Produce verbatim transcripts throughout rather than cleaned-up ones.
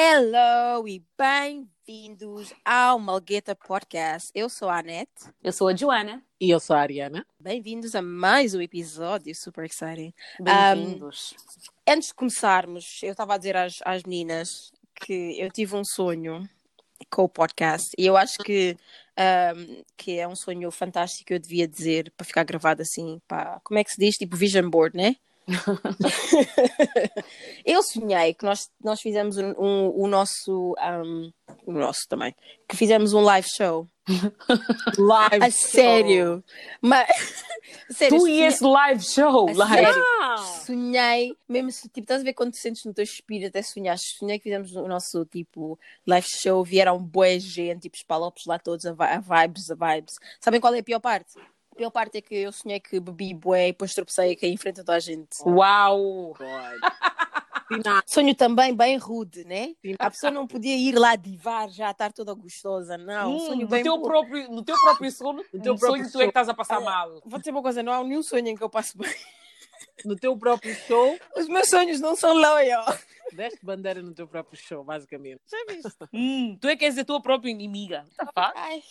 Hello e bem-vindos ao Malgueta Podcast. Eu sou a Anete. Eu sou a Joana. E eu sou a Ariana. Bem-vindos a mais um episódio, super exciting. Bem-vindos. Um, antes de começarmos, eu estava a dizer às, às meninas que eu tive um sonho com o podcast e eu acho que, um, que é um sonho fantástico, eu devia dizer, para ficar gravado assim, pá, como é que se diz? Tipo vision board, né? Eu sonhei que nós, nós fizemos um, um, o nosso um, o nosso também que fizemos um live show live a show. sério mas sério, tu sonhei... e esse live show live. Sério, sonhei mesmo, tipo, estás a ver quando te sentes no teu espírito até sonhaste, sonhei que fizemos o nosso tipo live show, vieram boa gente, tipo os palopes lá todos a, a vibes, a vibes, sabem qual é a pior parte? A pior parte é que eu sonhei que bebi bué e depois tropecei aqui em frente a toda a gente. Uau! Sonho também bem rude, né? A pessoa não podia ir lá divar já, estar toda gostosa, não. Hum, sonho no, bem... teu próprio, no teu próprio sono, no teu próprio sonho, tu é que estás a passar ah, mal. Vou dizer uma coisa, não há nenhum sonho em que eu passo bem. No teu próprio show? Os meus sonhos não são loyal. Deste bandeira no teu próprio show, basicamente. Já viste? Hum, tu é que és a tua própria inimiga. Ai...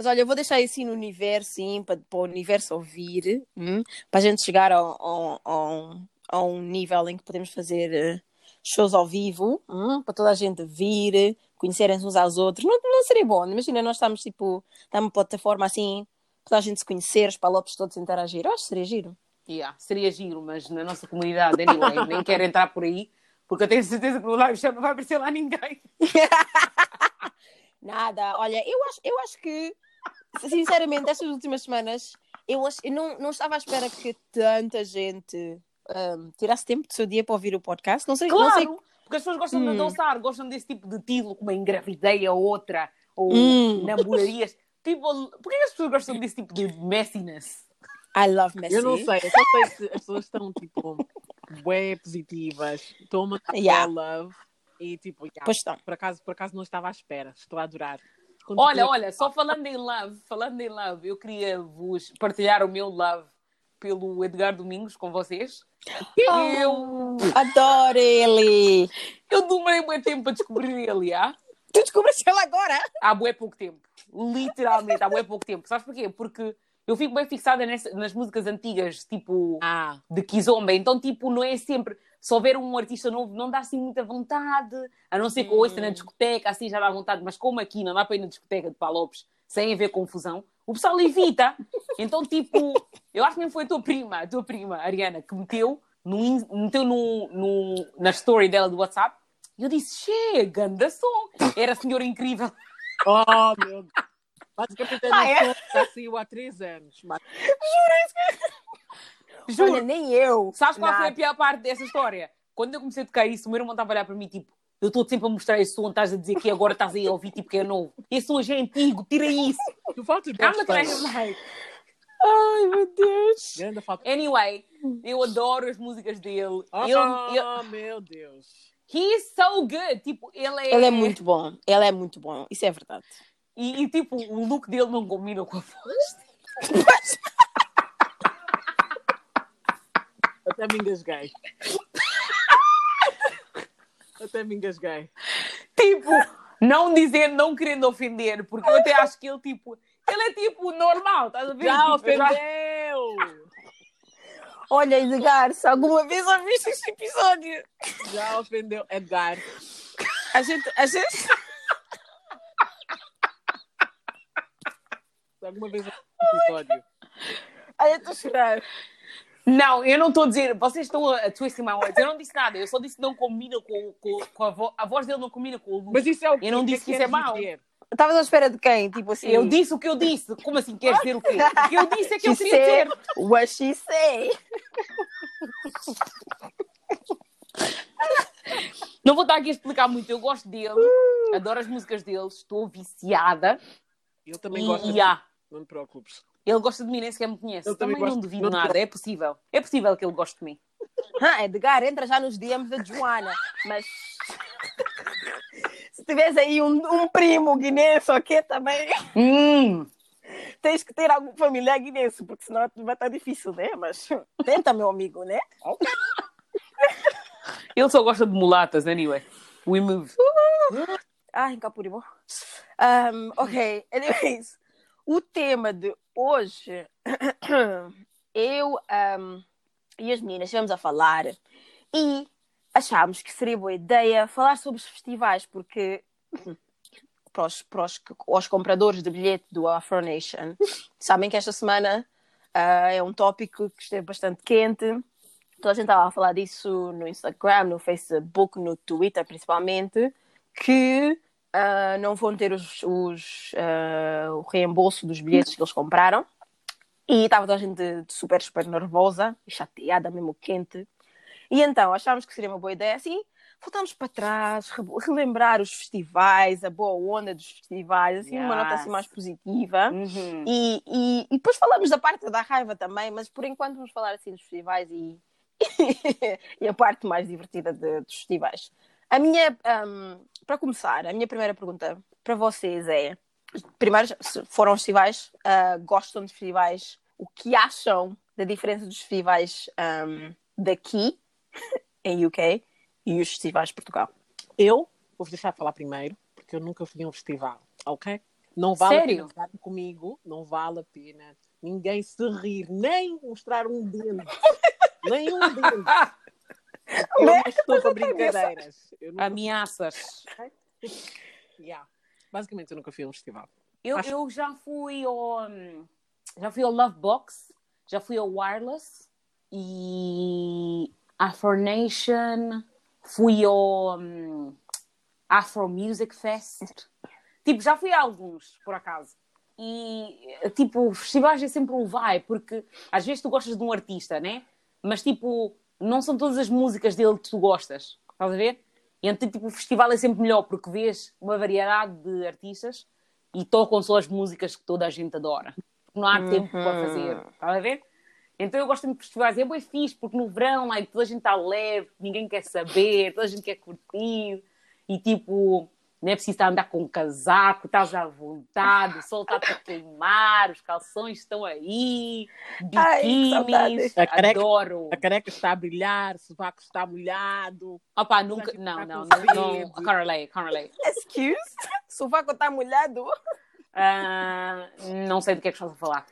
Mas olha, eu vou deixar assim no universo, sim, para, para o universo ouvir, hum? Para a gente chegar a, a, a, a um nível em que podemos fazer shows ao vivo, hum? Para toda a gente vir, conhecerem-se uns aos outros. Não, não seria bom, imagina, nós estamos tipo, está uma plataforma assim, para toda a gente se conhecer, os palopes todos interagir. Eu acho que seria giro. Yeah, seria giro, mas na nossa comunidade, anyway, nem quero entrar por aí, porque eu tenho certeza que o live show não vai aparecer lá ninguém. Nada, olha, eu acho, eu acho que sinceramente, estas últimas semanas, eu, acho, eu não, não estava à espera que tanta gente um, tirasse tempo do seu dia para ouvir o podcast. Não sei, claro, não sei... porque as pessoas gostam hum. de dançar, gostam desse tipo de título, como a engravidei a outra, ou hum. namorarias. Tipo, porquê as pessoas gostam desse tipo de messiness? I love messiness. Eu não sei, eu só sei se as pessoas estão, tipo, bué positivas, toma yeah. love, e tipo, yeah, pois estão. Por acaso, por acaso não estava à espera, estou a adorar. Quando olha, tu... olha, só falando em love, falando em love, eu queria vos partilhar o meu love pelo Edgar Domingos com vocês. Oh, eu adoro ele! Eu demorei muito tempo a descobrir ele, ah? Tu descobriste ele agora? Há bué pouco tempo. Literalmente, há bué pouco tempo. Sabes porquê? Porque eu fico bem fixada nessa, nas músicas antigas, tipo, ah. de Kizomba. Então, tipo, não é sempre... Se houver um artista novo, não dá assim muita vontade, a não ser que eu ouça na discoteca, assim já dá vontade, mas como aqui não dá para ir na discoteca de Palopes sem haver confusão, o pessoal evita. Então, tipo, eu acho que nem foi a tua prima, a tua prima, Ariana, que meteu, no, meteu no, no, na story dela do WhatsApp e eu disse, chega, anda som. Era a senhora incrível. Oh, meu Deus. Basicamente, eu ah, é? Saiu há três anos. Mas... Juro, Juro. Olha, nem eu. Sabes qual Nada. foi a pior parte dessa história? Quando eu comecei a tocar isso, o meu irmão estava a olhar para mim, tipo, eu estou sempre a mostrar esse som, estás a dizer que agora estás aí a ouvir, tipo, que é novo. Esse som já é antigo, tira isso. Tu falta de Ai, meu Deus. Anyway, eu adoro as músicas dele. Oh, ele, ele... meu Deus. He's so good. Tipo, ele é... Ele é muito bom. Ele é muito bom. Isso é verdade. E, e tipo, o look dele não combina com a voz. Mas... Até me engasguei. Até me engasguei. Tipo, não dizendo, não querendo ofender, porque eu até acho que ele, tipo, ele é, tipo, normal, estás a ver? Já ofendeu! Olha, Edgar, se alguma vez ouviste este episódio... Já ofendeu, Edgar. A gente... A gente... Se alguma vez ouviste este episódio... Ai, eu estou a chorar. Não, eu não estou a dizer... Vocês estão a twisting my words. Eu não disse nada. Eu só disse que não combina com, com, com a voz... A voz dele não combina com o look. Mas isso é o que eu não disse que, que isso é mau. Estavas à espera de quem? Tipo assim... Eu disse o que eu disse. Como assim? Queres dizer o quê? O que eu disse é que she eu queria dizer. What she say. Não vou estar aqui a explicar muito. Eu gosto dele. Uh. Adoro as músicas dele. Estou viciada. Eu também e... gosto. Yeah. Não me preocupes. Ele gosta de mim, nem sequer me conhece. Eu também, também não duvido nada, gosto. É possível. É possível que ele goste de mim. Ah, Edgar, entra já nos D Ms da Joana. Mas se tivesse aí um, um primo guinense ou quê também, hum. tens que ter algum familiar guinense, porque senão vai estar difícil, né? Mas tenta, meu amigo, né? Ele só gosta de mulatas, anyway. We move. Uhum. Ah, encapuribou. Um, ok, anyways. O tema de hoje, eu um, e as meninas estivemos a falar e achámos que seria boa ideia falar sobre os festivais, porque para os, para os, os compradores de bilhete do Afro Nation, sabem que esta semana uh, é um tópico que esteve bastante quente. Toda a gente estava a falar disso no Instagram, no Facebook, no Twitter principalmente, que... Uh, não vão ter os, os, uh, o reembolso dos bilhetes que eles compraram. E estava toda a gente super, super nervosa, chateada, mesmo quente. E então achámos que seria uma boa ideia, assim, voltámos para trás, relembrar os festivais, a boa onda dos festivais, assim, yes. Uma nota assim mais positiva. Uhum. E, e, e depois falamos da parte da raiva também, mas por enquanto vamos falar assim dos festivais e, e a parte mais divertida de, dos festivais. A minha, um, para começar, a minha primeira pergunta para vocês é, primeiro, se foram aos festivais, uh, gostam de festivais, o que acham da diferença dos festivais um, daqui, em U K, e os festivais de Portugal? Eu vou-vos deixar falar primeiro, porque eu nunca fui a um festival, ok? Não vale Sério? a pena comigo, não vale a pena ninguém se rir, nem mostrar um dente, nem um dente. Eu não estou para brincadeiras. Nunca... Ameaças. yeah. Basicamente, eu nunca fui a um festival. Eu, Acho... eu já fui ao... Já fui ao Lovebox. Já fui ao Wireless. E... Afro Nation. Fui ao... Um, Afro Music Fest. Tipo, já fui a alguns, por acaso. E, tipo, festivais é sempre um vibe. Porque, às vezes, tu gostas de um artista, né? Mas, tipo... Não são todas as músicas dele que tu gostas, estás a ver? E então, tipo, o festival é sempre melhor, porque vês uma variedade de artistas e tocam só as músicas que toda a gente adora. Não há uhum. tempo para fazer, estás a ver? Então eu gosto muito de festivais. É bem fixe, porque no verão like, toda a gente está leve, ninguém quer saber, toda a gente quer curtir. E tipo, não é preciso estar a andar com um casaco, estás à vontade, o sol está para queimar, os calções estão aí, biquínis, Ai, adoro. A careca está a brilhar, o sovaco está molhado. Opa, nunca, não, não, não, não, Carolei, Carolei. Excuse? O sovaco está molhado? Uh, não sei do que é que estás a falar.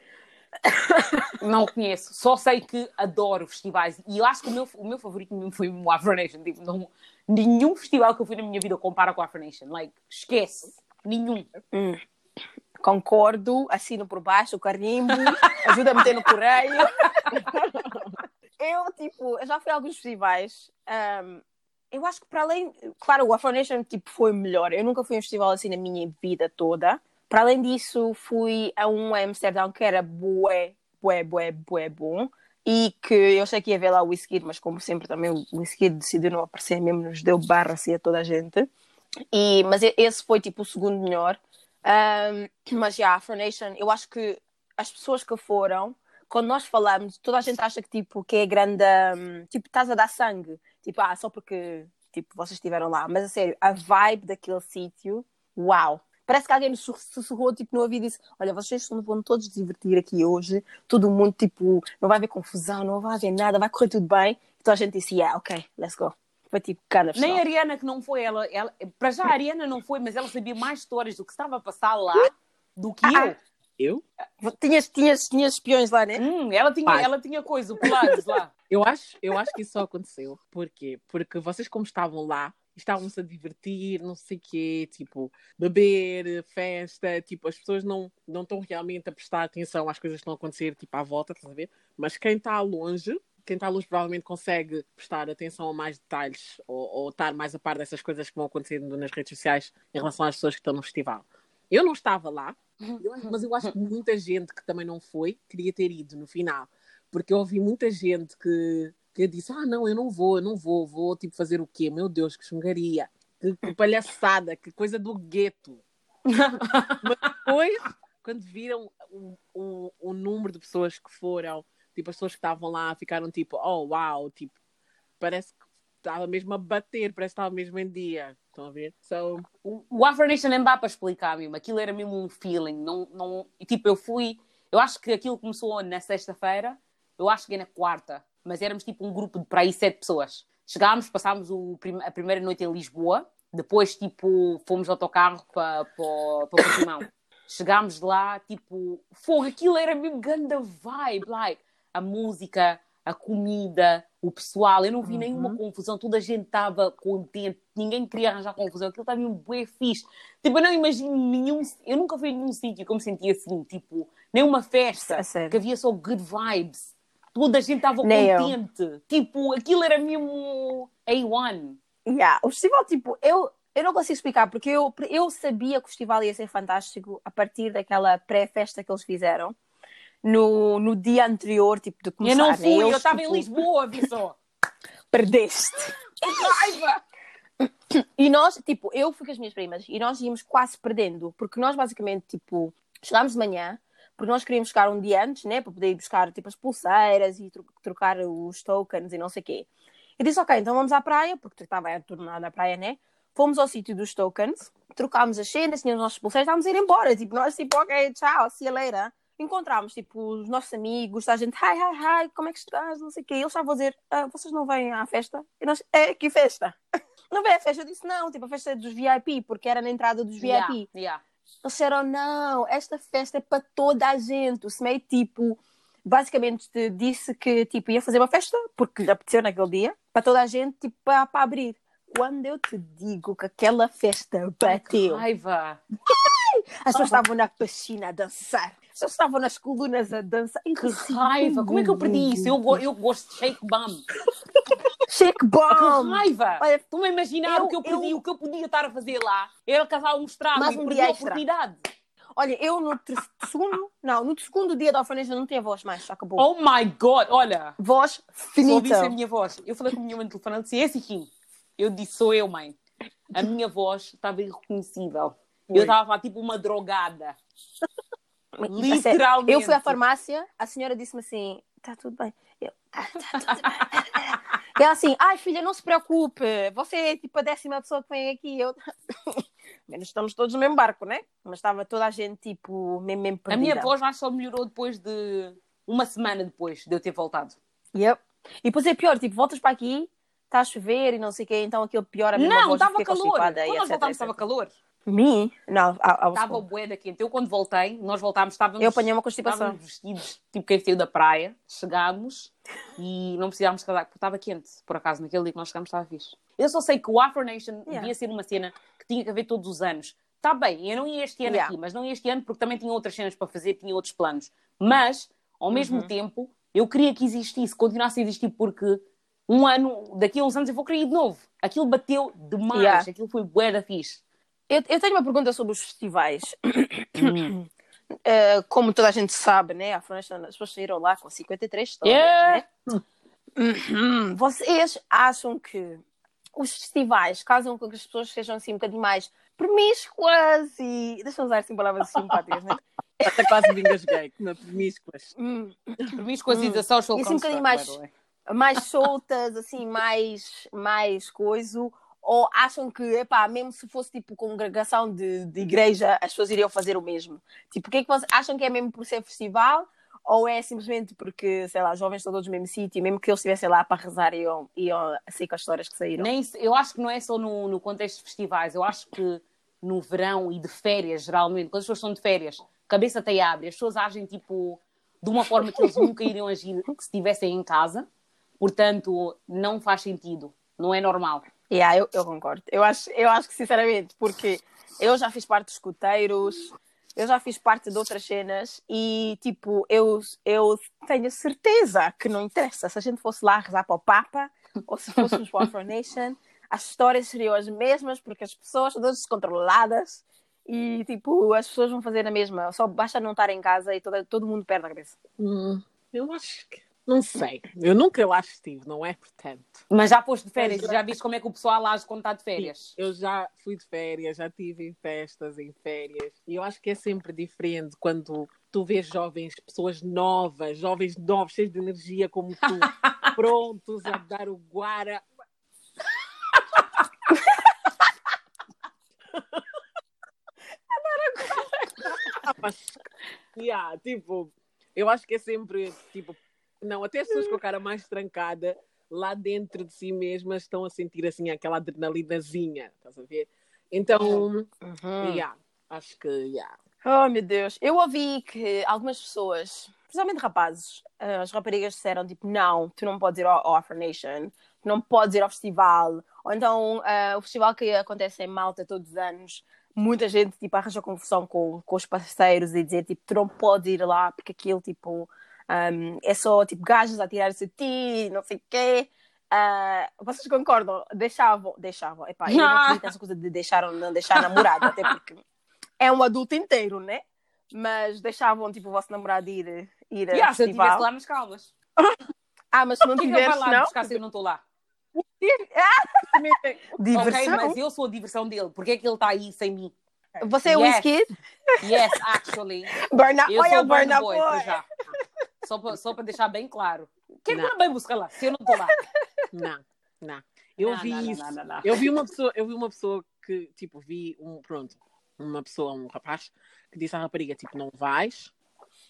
Não conheço, só sei que adoro festivais e eu acho que o meu, o meu favorito mesmo foi o Afro Nation. Tipo, não, nenhum festival que eu fui na minha vida compara com o Afro Nation, like, esquece, nenhum. Hum. Concordo, assino por baixo, o carimbo, ajuda a meter no correio. Eu, tipo, eu já fui a alguns festivais. Um, eu acho que para além, claro, o Afro Nation tipo, foi melhor. Eu nunca fui a um festival assim na minha vida toda. Para além disso, fui a um em Amsterdão que era bué, bué, bué, bué bom. E que eu sei que ia ver lá o Wizkid, mas como sempre também o Wizkid decidiu não aparecer mesmo, nos deu barra assim a toda a gente. E, mas esse foi tipo o segundo melhor. Um, mas já, yeah, Afro Nation, eu acho que as pessoas que foram, quando nós falamos, toda a gente acha que tipo que é grande, um, tipo estás a dar sangue. Tipo, ah, só porque tipo, vocês estiveram lá. Mas a sério, a vibe daquele sítio, uau! Parece que alguém nos sussurrou, tipo, no ouvido e disse, olha, vocês vão todos divertir aqui hoje, todo mundo, tipo, não vai haver confusão, não vai haver nada, vai correr tudo bem. Então a gente disse, yeah, ok, let's go. Foi tipo, cada pessoa. Nem a Ariana que não foi, ela, ela para já a Ariana não foi, mas ela sabia mais histórias do que estava a passar lá do que ah, eu. Eu? Tinhas, tinhas, tinhas espiões lá, né? Hum, ela, tinha, ela tinha coisa, pelados lá. Eu acho, eu acho que isso só aconteceu. Por quê? Porque vocês como estavam lá, estavam-se a divertir, não sei o quê, tipo, beber, festa, tipo, as pessoas não, não estão realmente a prestar atenção às coisas que estão a acontecer, tipo, à volta, estás a ver? Mas quem está longe, quem está longe provavelmente consegue prestar atenção a mais detalhes ou, ou estar mais a par dessas coisas que vão acontecendo nas redes sociais em relação às pessoas que estão no festival. Eu não estava lá, mas eu acho que muita gente que também não foi queria ter ido no final, porque eu ouvi muita gente que... que disse, ah, não, eu não vou, eu não vou, vou, tipo, fazer o quê? Meu Deus, que chungaria, que, que palhaçada, que coisa do gueto. Mas depois, quando viram o, o, o número de pessoas que foram, tipo, as pessoas que estavam lá ficaram tipo, oh, uau, tipo, parece que estava mesmo a bater, parece que estava mesmo em dia. Estão a ver? So... O, o Afro Nation nem dá para explicar mesmo, aquilo era mesmo um feeling, não, não... tipo, eu fui, eu acho que aquilo começou na sexta-feira, eu acho que é na quarta. Mas éramos tipo um grupo de para aí sete pessoas. Chegámos, passámos o prim- a primeira noite em Lisboa, Depois, tipo, fomos de autocarro para pa, pa Portimão. Chegámos lá, tipo, fogo, aquilo era mesmo ganda vibe, like, a música, a comida, o pessoal, eu não vi uhum. nenhuma confusão, toda a gente estava contente, ninguém queria arranjar confusão, aquilo estava mesmo bué fixe. Tipo, eu não imagino nenhum, eu nunca fui em nenhum sítio que eu me sentia assim, tipo, nenhuma festa, é que havia só good vibes, toda a gente estava contente, eu. Tipo, aquilo era mesmo A um. Yeah, o festival, tipo, eu... Eu não consigo explicar, porque eu, eu sabia que o festival ia ser fantástico a partir daquela pré-festa que eles fizeram no, no dia anterior, tipo, de começar. Eu não fui, eles, eu estava tipo... em Lisboa, vi só. Perdeste. Que raiva! E nós, tipo, eu fui com as minhas primas e nós íamos quase perdendo, porque nós basicamente, tipo, chegámos de manhã, porque nós queríamos chegar um dia antes, né, para poder ir buscar, tipo, as pulseiras e tro- trocar os tokens e não sei o quê. Eu disse, ok, então vamos à praia, porque estava a tornar na praia, né? Fomos ao sítio dos tokens, trocámos as cenas, tínhamos os nossos pulseiros, estávamos a ir embora. Tipo, nós, tipo, ok, tchau, see you later. Encontrámos, tipo, os nossos amigos, a gente, hi, hi, hi, como é que estás, não sei o quê. Eles estavam a dizer, ah, vocês não vêm à festa? E nós, é, que festa? Não vem à festa? Eu disse, não, tipo, a festa é dos V I P, porque era na entrada dos V I P. Yeah, yeah. Eles disseram, não, esta festa é para toda a gente. O Smei, tipo, basicamente disse que, tipo, ia fazer uma festa, porque lhe apeteceu naquele dia, para toda a gente, tipo, para, para abrir. Quando eu te digo que aquela festa bateu... Que raiva! As pessoas estavam na piscina a dançar. As pessoas estavam nas colunas a dançar. Que raiva! Como é que eu perdi isso? Eu, eu gosto de shake bomb. Shake bomb! Que raiva! Olha, tu me imaginava o que eu perdi, eu... o que eu podia estar a fazer lá. Era o casal mostrava mais um dia a oportunidade. Olha, eu no ter- segundo... Não, no segundo dia da alfaneja não tinha voz mais. Já acabou. Oh my God! Olha! Voz finita. Ouvi a minha voz. Eu falei com a minha mãe no telefone. Ela disse, esse aqui. Eu disse, sou eu, mãe. A minha voz estava irreconhecível. Foi. Eu estava tipo uma drogada. Literalmente. Eu fui à farmácia, a senhora disse-me assim, está tudo bem. Eu, ah, tá tudo bem. Ela assim, ai filha, não se preocupe, você é tipo a décima pessoa que vem aqui. Eu... Menos estamos todos no mesmo barco, né? Mas estava toda a gente tipo mesmo, mesmo perdida. A minha voz lá só melhorou depois de... Uma semana depois de eu ter voltado. Yep. E depois é pior, tipo, voltas para aqui... Está a chover e não sei o quê, então aquilo piora a minha não, voz. Não, estava calor. Quando nós etcétera, voltámos, estava calor. Mim? Não, estava bué da quente. Eu, quando voltei, nós voltámos, estávamos... Eu apanhei uma constipação. Estávamos vestidos, tipo quem saiu da praia. Chegámos e não precisámos de casaco, porque estava quente, por acaso. Naquele dia que nós chegámos, estava fixe. Eu só sei que o Afro Nation yeah. devia ser uma cena que tinha que haver todos os anos. Está bem, eu não ia este ano yeah. aqui, mas não ia este ano, porque também tinha outras cenas para fazer, tinha outros planos. Mas, ao mesmo uhum. tempo, eu queria que existisse, continuasse a existir, porque... Um ano, daqui a uns anos eu vou querer ir de novo. Aquilo bateu demais. Yeah. Aquilo foi bué da fixe. Eu, eu tenho uma pergunta sobre os festivais. uh, como toda a gente sabe, né? A França, as pessoas saíram lá com cinquenta e três histórias, yeah. né? Vocês acham que os festivais causam com que as pessoas sejam assim um bocadinho mais promíscuas e... Deixa-me usar assim palavras simpáticas, né? Até quase me engasguei, não é? Promíscuas. Promíscuas e da social construct, um bocadinho mais... mais soltas, assim, mais, mais coiso, ou acham que, epá, mesmo se fosse tipo congregação de, de igreja, as pessoas iriam fazer o mesmo? Tipo, o que é que vocês acham que é mesmo por ser festival, ou é simplesmente porque, sei lá, os jovens estão todos no mesmo sítio, e mesmo que eles estivessem lá para rezar, iam, iam assim com as histórias que saíram? Nem, eu acho que não é só no, no contexto de festivais, eu acho que no verão e de férias, geralmente, quando as pessoas estão de férias, cabeça até abre, as pessoas agem tipo de uma forma que eles nunca iriam agir que se estivessem em casa. Portanto, não faz sentido. Não é normal. Yeah, eu, eu concordo. Eu acho, eu acho que, sinceramente, porque eu já fiz parte dos escuteiros, eu já fiz parte de outras cenas e, tipo, eu, eu tenho certeza que não interessa. Se a gente fosse lá rezar para o Papa ou se fôssemos para o Afro Nation, as histórias seriam as mesmas porque as pessoas estão descontroladas e, tipo, as pessoas vão fazer a mesma. Só basta não estar em casa e todo, todo mundo perde a cabeça. Hum, eu acho que... Não sei, eu nunca lá estive, não é? Portanto. Mas já foste de férias, já viste como é que o pessoal age quando está de férias? Eu já fui de férias, já estive em festas, em férias. E eu acho que é sempre diferente quando tu vês jovens, pessoas novas, jovens novos, cheios de energia como tu, prontos a dar o guara. A dar o guara. Yeah, tipo, eu acho que é sempre, tipo... Não, até as pessoas com a cara mais trancada lá dentro de si mesmas estão a sentir assim aquela adrenalinazinha, estás a ver? Então, uhum. yeah, acho que, yeah. Oh, meu Deus. Eu ouvi que algumas pessoas, principalmente rapazes, as raparigas disseram, tipo, não, tu não podes ir ao, ao Afro Nation, tu não podes ir ao festival. Ou então, uh, o festival que acontece em Malta todos os anos, muita gente, tipo, arranja confusão com, com os parceiros e dizer, tipo, tu não podes ir lá porque aquilo, tipo... Um, é só, tipo, gajos a tirar-se a ti, não sei o quê. Uh, vocês concordam? Deixavam, deixavam. Epá, eu não acredito nessa coisa de deixar ou não deixar namorado, até porque é um adulto inteiro, né? Mas deixavam, tipo, o vosso namorado ir, ir yeah, a festival. Se eu estivesse lá, mas calmas. Ah, mas se não tiveres, não? Buscar se eu não estou lá? Diversão. Ok, mas eu sou a diversão dele. Porquê é que ele está aí sem mim? Você é o yes. Wizkid? Yes, actually. Burna... Eu Olha, sou o Burna Boy, boy. Já. Só para só deixar bem claro. Quem não vai buscar lá? Se eu não estou lá. Não, não. Eu não, vi não, isso. Não, não, não. Eu vi uma pessoa, eu vi uma pessoa que, tipo, vi um, pronto, uma pessoa, um rapaz, que disse à rapariga, tipo, não vais.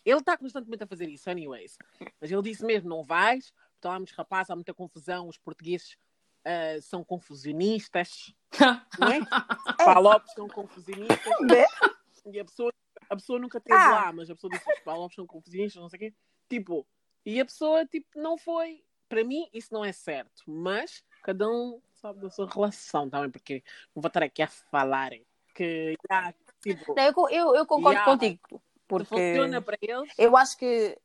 Ele está constantemente a fazer isso, anyways. Mas ele disse mesmo, não vais. Então há muitos rapazes, há muita confusão. Os portugueses uh, são confusionistas. Não é? Os palopes são confusionistas. E a pessoa, a pessoa nunca esteve ah. lá, mas a pessoa disse, os palopes são confusionistas, não sei o quê. Tipo, e a pessoa, tipo, não foi. Para mim, isso não é certo. Mas cada um sabe da sua relação também, porque não vou estar aqui a falar que, já, tipo... Não, eu, eu concordo já, contigo. Porque funciona para eles. Eu acho que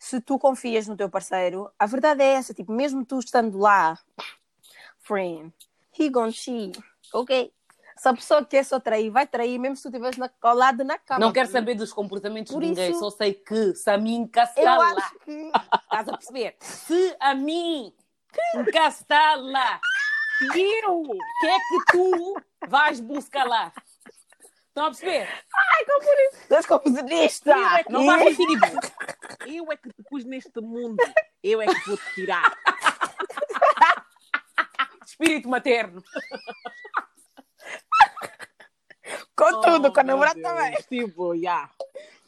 se tu confias no teu parceiro, a verdade é essa. Tipo, mesmo tu estando lá, friend, he gonna cheat, ok? Se a pessoa quer só trair, vai trair, mesmo se tu estiveres colado na cama. Não quero saber dos comportamentos Por de ninguém, isso, só sei que se a mim encastar lá... Que... Estás a perceber? Se a mim encastar lá, eu, o que é que tu vais buscar lá? Estão a perceber? Ai, como é isso? Estás confusionista! Não vais sentir isso. Eu é que te pus neste mundo. Eu é que vou-te tirar. Espírito materno. Com tudo, oh, com a namorada também. Tipo, já. Yeah.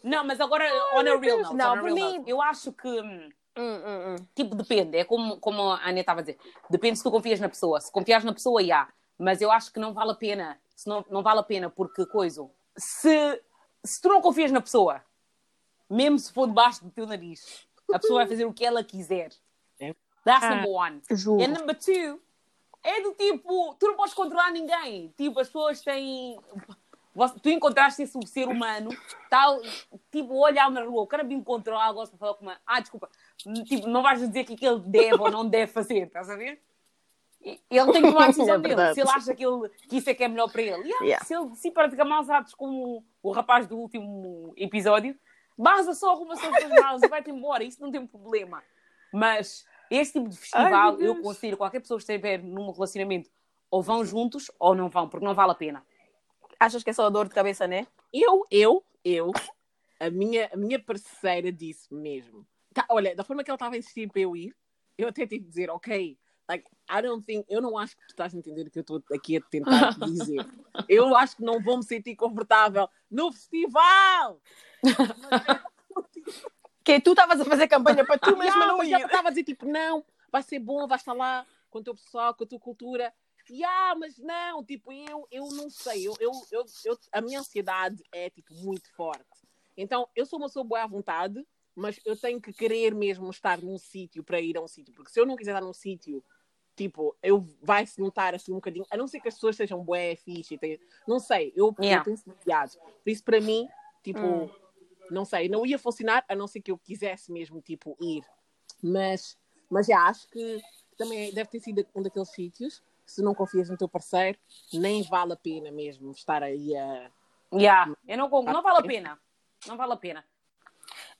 Não, mas agora, oh, on a real note, não, real mim... eu acho que, hum, hum, hum. tipo, depende. É como, como a Ana estava a dizer. Depende se tu confias na pessoa. Se confias na pessoa, já. Yeah. Mas eu acho que não vale a pena. Se não, não vale a pena, porque, coisa, se, se tu não confias na pessoa, mesmo se for debaixo do teu nariz, a pessoa vai fazer o que ela quiser. É. That's ah, number one. Juro. And number two, é do tipo, tu não podes controlar ninguém. Tipo, as pessoas têm... Tu encontraste esse ser humano, tal, tipo, olhar na rua, o cara me encontrou, ah, gosto de falar com uma... Ah, desculpa, tipo, não vais dizer que ele deve ou não deve fazer, estás a ver? Ele tem que tomar a decisão é dele, se ele acha que, ele, que isso é que é melhor para ele. Yeah, yeah. Se ele se pratica maus atos como o rapaz do último episódio, basta só arruma só os maus e vai-te embora, isso não tem problema. Mas esse tipo de festival, ai, eu considero qualquer pessoa que estiver num relacionamento, ou vão juntos ou não vão, porque não vale a pena. Achas que é só a dor de cabeça, né? Eu, eu, eu, a minha, a minha parceira disse mesmo. Tá, olha, da forma que ela estava a insistir para eu ir, eu até tive que dizer, ok, like, I don't think, eu não acho que tu estás a entender o que eu estou aqui a tentar dizer. Eu acho que não vou me sentir confortável no festival! Que tu estavas a fazer campanha para tu mesma não ir. Eu estava a dizer, tipo, não, vai ser bom, vais estar lá com o teu pessoal, com a tua cultura. Yeah, mas não, tipo, eu, eu não sei, eu, eu, eu, eu, a minha ansiedade é, tipo, muito forte. Então, eu sou uma pessoa boa à vontade, mas eu tenho que querer mesmo estar num sítio para ir a um sítio, porque se eu não quiser estar num sítio, tipo, eu vai-se notar assim um bocadinho, a não ser que as pessoas sejam bué, fixe, tem, não sei, eu, yeah. eu tenho ansiedade. Por isso, para mim, tipo, hum. não sei, não ia funcionar, a não ser que eu quisesse mesmo, tipo, ir. Mas, mas já acho que também deve ter sido um daqueles sítios. Se não confias no teu parceiro, nem vale a pena mesmo estar aí a... Yeah. Eu não, não vale a pena. Não vale a pena.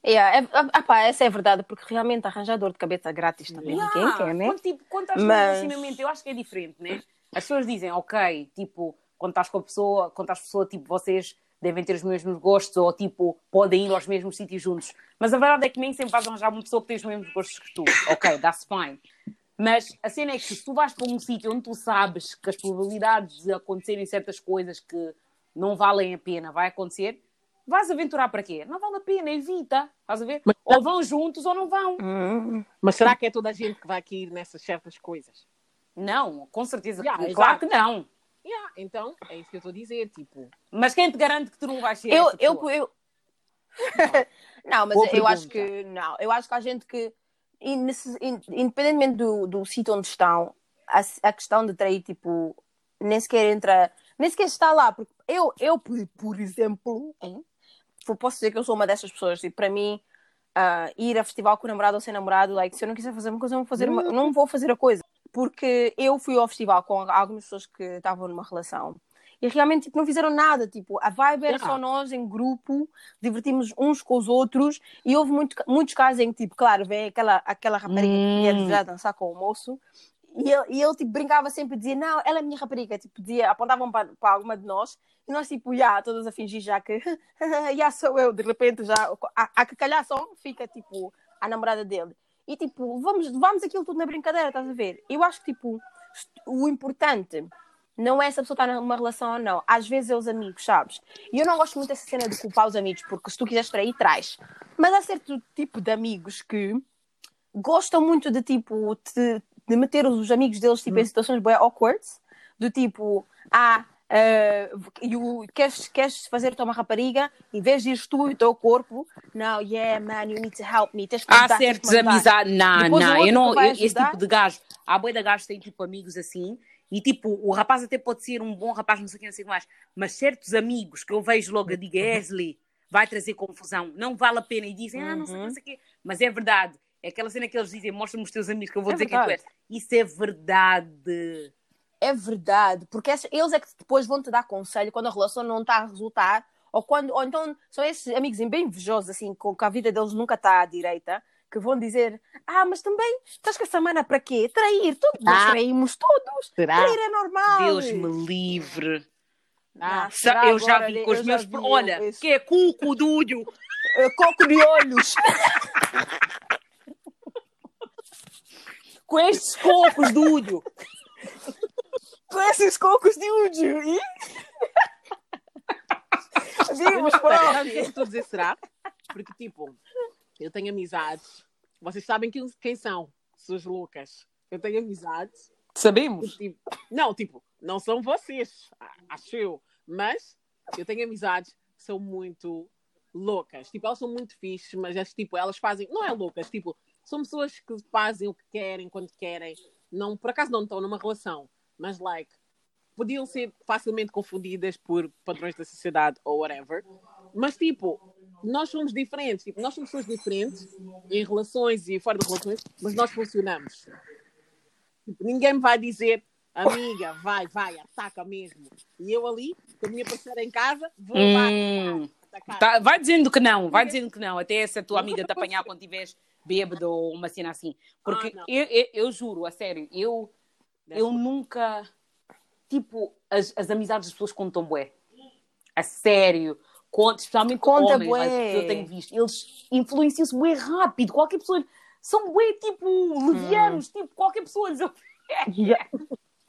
Yeah. É, apá, essa é a verdade, porque realmente arranjar dor de cabeça grátis também. Yeah. Ninguém quer, né? Quando, tipo, quando estás Mas... no relacionamento, eu acho que é diferente, né? As pessoas dizem, ok, tipo, quando estás com a pessoa, quando estás com a pessoa, tipo, vocês devem ter os mesmos gostos ou, tipo, podem ir aos mesmos sítios juntos. Mas a verdade é que nem sempre vais arranjar uma pessoa que tem os mesmos gostos que tu. Ok, that's fine. Mas a cena é que se tu vais para um sítio onde tu sabes que as probabilidades de acontecerem certas coisas que não valem a pena vai acontecer, Vais aventurar para quê? Não vale a pena, evita. Vais a ver? Mas... Ou vão juntos ou não vão. Hum, mas será que é toda a gente que vai aqui nessas certas coisas? Não, com certeza. Yeah, claro exato. que não. Yeah, então, é isso que eu estou a dizer. Tipo... Mas quem te garante que tu não vais ser eu, essa pessoa? Eu, eu... Não. não, mas Boa eu pergunta. acho que... Não, eu acho que há gente que... Independentemente do, do sítio onde estão, a, a questão de trair, tipo... Nem sequer entra... Nem sequer está lá. Porque eu, eu por, por exemplo... Hein? Posso dizer que eu sou uma dessas pessoas. E para mim, uh, ir a festival com o namorado ou sem namorado, like, se eu não quiser fazer uma coisa, eu não vou fazer, uma, não vou fazer a coisa. Porque eu fui ao festival com algumas pessoas que estavam numa relação. E realmente tipo, não fizeram nada. Tipo, a vibe era só nós, em grupo. Divertimos uns com os outros. E houve muito, muitos casos em que, tipo, claro, vem aquela, aquela rapariga que quer vir a dançar com o moço. E ele, e ele, tipo, brincava sempre, dizia, não, ela é a minha rapariga, tipo, dizia, apontavam para, para alguma de nós, e nós, tipo, já, yeah, todas a fingir já que, já yeah, sou eu, de repente, já, a, a que calhar só fica, tipo, a namorada dele. E, tipo, vamos, vamos aquilo tudo na brincadeira, estás a ver? Eu acho que, tipo, o importante não é se a pessoa está numa relação ou não, às vezes é os amigos, sabes? E eu não gosto muito dessa cena de culpar os amigos, porque se tu quiseres trair, traz. Mas há certo tipo de amigos que gostam muito de, tipo, te de meter os amigos deles tipo, hum. em situações bem awkward, do tipo, ah, uh, you, queres, queres fazer-te uma rapariga, em vez de ires tu e o teu corpo, não, yeah, man, you need to help me. Tens que ajudar, há certos amizades, não, não, eu não, eu, esse tipo de gajo, há boi da gajo tem tipo amigos assim, e tipo, o rapaz até pode ser um bom rapaz, não sei o que, não sei o que mais, mas certos amigos que eu vejo logo a diga, Esli, vai trazer confusão, não vale a pena, e dizem, ah, não sei o que, não sei o que, mas é verdade. É aquela cena que eles dizem, mostra-me os teus amigos que eu vou é dizer verdade. quem tu és. Isso é verdade. É verdade. Porque eles é que depois vão-te dar conselho quando a relação não está a resultar. Ou, quando, ou então são esses amigos bem invejosos, assim, com que a vida deles nunca está à direita, que vão dizer, ah, mas também estás com essa mana para quê? Trair. Tudo. Ah, nós traímos todos. Será? Trair é normal. Deus me livre. Ah, ah, eu já vi com os meus... Vi, olha, isso. que é cuco de olho. Coco de olhos. Com estes cocos de údio. Com esses cocos de údio. E... Digo-vos, pronto. Não sei o que estou a dizer, será? Porque, tipo, eu tenho amizades. Vocês sabem quem, quem são. Suas loucas. Eu tenho amizades. Sabemos? Que, tipo, não, tipo, não são vocês. Acho eu. Mas eu tenho amizades que são muito loucas. Tipo, elas são muito fixes, mas é, tipo, elas fazem... Não é loucas, tipo... São pessoas que fazem o que querem, quando querem. Não, por acaso não estão numa relação, mas, like, podiam ser facilmente confundidas por padrões da sociedade ou whatever. Mas, tipo, nós somos diferentes. Tipo, nós somos pessoas diferentes em relações e fora de relações, mas nós funcionamos. Tipo, ninguém me vai dizer, amiga, vai, vai, ataca mesmo. E eu ali, com a minha parceira em casa, vou lá. Hum, tá, vai dizendo que não, vai dizendo que não. Até essa tua amiga te apanhar quando tiveres... bêbado ou uma cena assim. Porque ah, eu, eu, eu juro, a sério, eu, eu nunca... Tipo, as, as amizades das pessoas contam bué. A sério. Conto, especialmente Conta homens, bué. Mas eu tenho visto. Eles influenciam-se bué rápido. Qualquer pessoa... São bué, tipo, levianos. Hum. Tipo, qualquer pessoa... Yeah.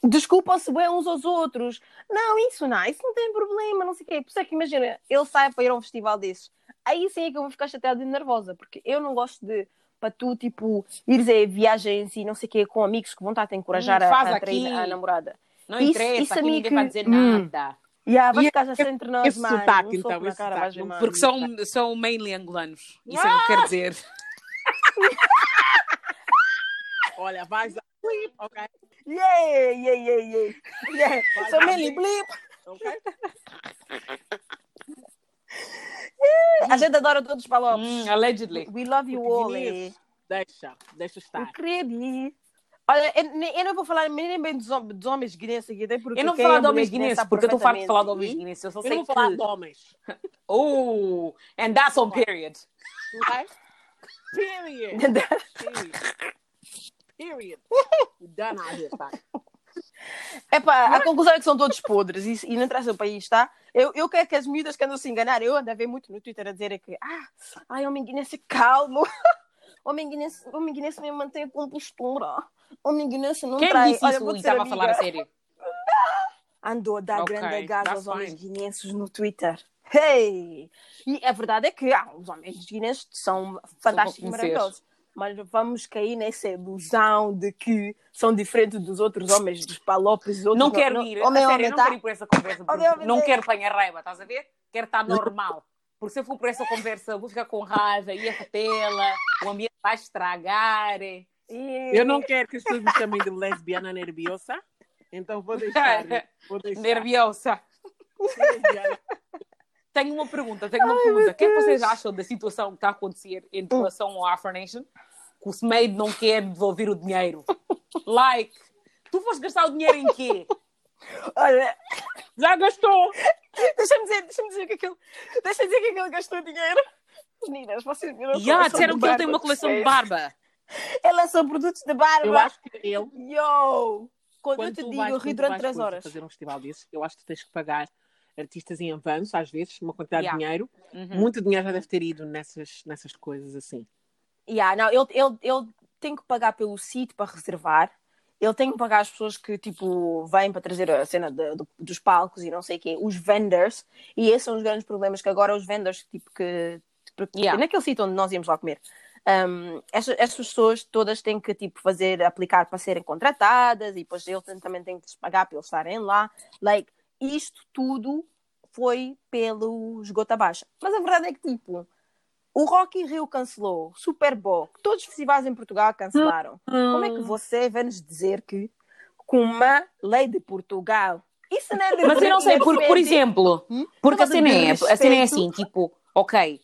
Desculpam-se bué uns aos outros. Não, isso não. Isso não tem problema, não sei o quê. Por isso é que, imagina, ele sai para ir a um festival desses. Aí sim é que eu vou ficar chateada e nervosa. Porque eu não gosto de... para tu, tipo, ires a viagens e não sei o quê, com amigos que vão estar a te encorajar hum, a, a trair a namorada. Não isso, interessa, isso aqui ninguém que... vai dizer hum. nada. Yeah, vai ficar já sempre entre nós, mano. Sotaque, então, na cara, sotaque, vai, mano. Porque são, são mainly angolanos. Isso ah! é o que quer dizer. Olha, vais a blip, ok? Yeah, yeah, yeah, yeah. yeah. São so mainly blip. Ok? A gente adora todos os palopes. Mm, allegedly. We love you all. Deixa, deixa estar. Incrível. Olha, eu, eu não vou falar nem bem dos, dos homens guinenses aqui. Porque eu não vou falar de homens guinenses, porque eu estou farto de falar de homens guinenses. Eu só eu sei não vou que... falar de homens. Oh, and that's on period. Okay? Period. Period. Danado, tá? Epá, a conclusão é que são todos podres e, e não traz o país, tá? Eu, eu quero que as miúdas que andam a se enganar, eu ando a ver muito no Twitter a dizer que ah, ai, homem guinense calmo, homem guinense, homem guinense me mantém a compostura, homem guinense não Quem trai. Quem disse Olha, isso e estava a falar a sério? Andou a dar okay, grande gás aos fine. homens guinenses no Twitter. Hey! E a verdade é que ah, os homens Guinness são fantásticos e maravilhosos. Mas vamos cair nessa ilusão de que são diferentes dos outros homens, dos palopes. Outros não quero não, ir, não, homem, a sério, homem, não tá? quero ir por essa conversa. Por, homem, não homem. quero apanhar raiva, estás a ver? Quero estar normal. Porque se eu for por essa conversa, eu vou ficar com raiva, ia retê-la, o ambiente vai estragar. E... Eu não quero que as pessoas me chamem de lesbiana nerviosa, então vou deixar. Vou deixar. Nerviosa. Tenho uma pergunta, tenho uma Ai, pergunta. O que é que vocês acham da situação que está a acontecer em relação ao Afro Nation? Que o SMAID não quer devolver o dinheiro. Like, tu foste gastar o dinheiro em quê? Olha, já gastou. Deixa-me dizer, deixa-me dizer que aquele... Deixa-me dizer que aquele gastou o dinheiro. Meninas, vocês viram a yeah, coleção disseram que barba, ele tem uma coleção de barba. Ele lançou produtos de barba. Eu acho que ele... Yo! Quando, quando eu te digo, eu ri durante três horas. Fazer um festival desses, eu acho que tens que pagar... artistas em avanço, às vezes, uma quantidade yeah. de dinheiro. Uhum. Muito dinheiro já deve ter ido nessas, nessas coisas, assim. Yeah, não, ele, ele, ele tem que pagar pelo sítio para reservar. Ele tem que pagar as pessoas que, tipo, vêm para trazer a cena de, de, dos palcos e não sei o quê. Os vendors. E esses são os grandes problemas, que agora os vendors, tipo, que... Tipo, yeah. Naquele sítio onde nós íamos lá comer. Um, estas, estas pessoas todas têm que, tipo, fazer, aplicar para serem contratadas. E depois ele também tem que lhes pagar para eles estarem lá. Like... Isto tudo foi pelo esgoto abaixo. Mas a verdade é que, tipo, o Rock in Rio cancelou, Super Bowl, todos os festivais em Portugal cancelaram. Hum. Como é que você vem-nos dizer que, com uma lei de Portugal, isso não é de... Mas eu não sei, por, por exemplo, hum? porque a cena, é, a cena é assim, tipo, ok,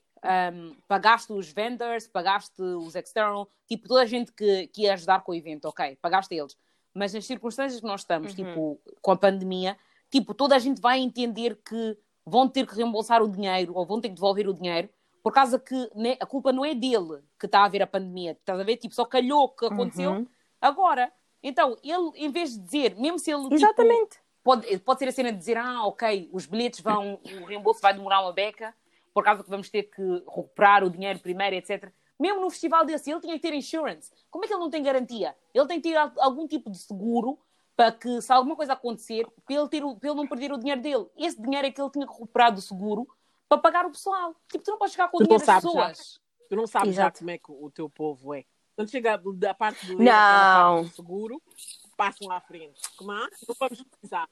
um, pagaste os vendors, pagaste os external, tipo, toda a gente que, que ia ajudar com o evento, ok, pagaste eles. Mas nas circunstâncias que nós estamos, uhum. tipo, com a pandemia... Tipo, toda a gente vai entender que vão ter que reembolsar o dinheiro ou vão ter que devolver o dinheiro por causa que né, a culpa não é dele que está a haver a pandemia. Estás a ver? Tipo, só calhou que aconteceu uhum. agora. Então, ele, em vez de dizer, mesmo se ele... Exatamente. Tipo, pode, pode ser a cena de dizer, ah, ok, os bilhetes vão... O reembolso vai demorar uma beca por causa que vamos ter que recuperar o dinheiro primeiro, etcétera. Mesmo num festival desse, ele tinha que ter insurance. Como é que ele não tem garantia? Ele tem que ter algum tipo de seguro para que, se alguma coisa acontecer, para ele, ter, para ele não perder o dinheiro dele. Esse dinheiro é que ele tinha que recuperar do seguro para pagar o pessoal. Tipo, tu não podes chegar com o dinheiro das pessoas. Já. Tu não sabes Exato. já como é que o teu povo é. Quando chega da parte do, não. parte do seguro, passam à frente. Como é? Não vamos precisar.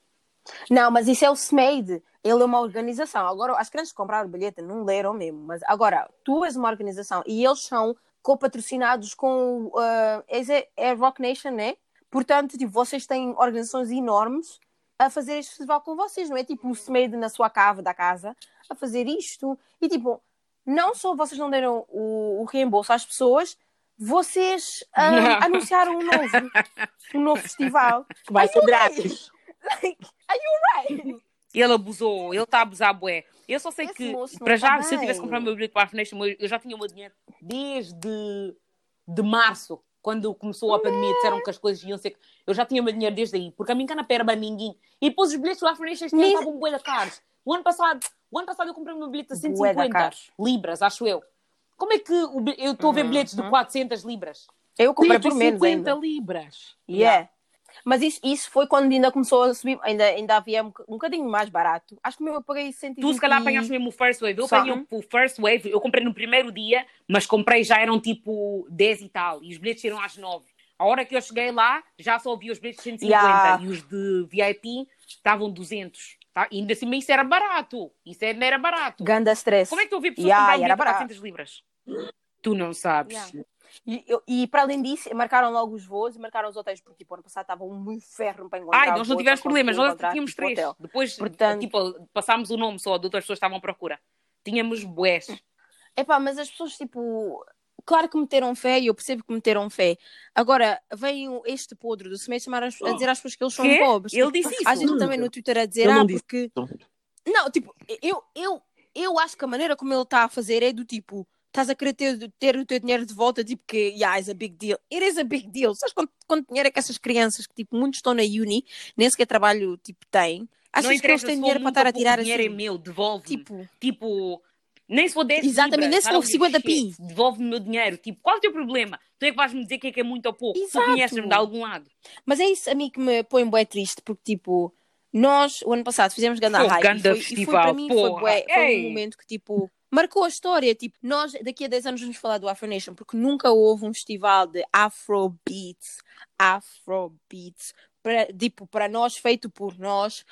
Não, mas isso é o SMAID. Ele é uma organização. Agora, as crianças que compraram o bilhete não leram mesmo. Mas agora, tu és uma organização e eles são copatrocinados com uh, é Rock Nation, né? Portanto, tipo, vocês têm organizações enormes a fazer este festival com vocês, não é? Tipo, o SMAID na sua cave da casa a fazer isto. E, tipo, não só vocês não deram o, o reembolso às pessoas, vocês um, anunciaram um novo, um novo festival. Que vai ser grátis. Like, are you right? Ele abusou, ele está a abusar, bué. Eu só sei Esse que, para já, tá se eu tivesse comprado o meu bilhete para a Afro Nation, eu já tinha o meu dinheiro desde de março. Quando começou a pandemia, disseram que as coisas iam ser... Eu já tinha o meu dinheiro desde aí, porque a minha cana perba ninguém. E depois os bilhetes do Afro Nation estavam bué da caros. O ano passado, o ano passado eu comprei o meu bilhete a cento e cinquenta libras, acho eu. Como é que o, eu estou a ver bilhetes de quatrocentas libras? Eu comprei por menos ainda. cento e cinquenta libras. Yeah. Mas isso, isso foi quando ainda começou a subir, ainda, ainda havia um, um bocadinho mais barato. Acho que o meu eu paguei cento e vinte. Tu se calhar apanhaste mesmo o First Wave. Eu apanhei o First Wave, eu comprei no primeiro dia, mas comprei já eram tipo dez e tal, e os bilhetes eram às nove. A hora que eu cheguei lá, já só vi os bilhetes de cento e cinquenta, yeah. e os de V I P estavam duzentos. Tá? E ainda assim, isso era barato. Isso não era barato. Ganda stress. Como é que tu ouvi pessoas yeah, comprar um quatrocentas libras? Tu não sabes. Yeah. E, eu, e para além disso, marcaram logo os voos e marcaram os hotéis, porque tipo, ano passado estava um inferno para encontrar. Ai, nós não tivemos problemas, nós tínhamos tipo, três. Hotel. Depois, Portanto... tipo, passámos o nome só de outras pessoas que estavam à procura. Tínhamos bués. Epá, mas as pessoas, tipo, claro que meteram fé e eu percebo que meteram fé. Agora, veio este podre do semestre a dizer às pessoas que eles são Quê? pobres. Ele disse isso. A gente hum, também no Twitter a dizer, ah, porque... Não, tipo, eu, eu, eu acho que a maneira como ele está a fazer é do tipo... Estás a querer ter, ter o teu dinheiro de volta, tipo que, yeah, it's a big deal. It is a big deal. Sabes quanto, quanto dinheiro é que essas crianças, que tipo, muitos estão na uni, nem sequer trabalho, tipo, têm. Achas que eles têm dinheiro para estar a tirar assim? O dinheiro é meu, devolve-me. Tipo, tipo, nem se for dez Exatamente, libras, nem se for cinquenta pi. Devolve-me o meu dinheiro. Tipo, qual é o teu problema? Tu é que vais-me dizer que é que é muito ou pouco. Exato. Tu conheces-me de algum lado. Mas é isso a mim que me põe bué triste, porque, tipo... Nós, o ano passado, fizemos ganda hype. Ganda e foi, festival, e foi para mim, porra, foi, bué, foi um momento que, tipo, marcou a história. Tipo, nós daqui a dez anos vamos falar do Afro Nation, porque nunca houve um festival de Afrobeats, Afrobeats, para, tipo, para nós, feito por nós,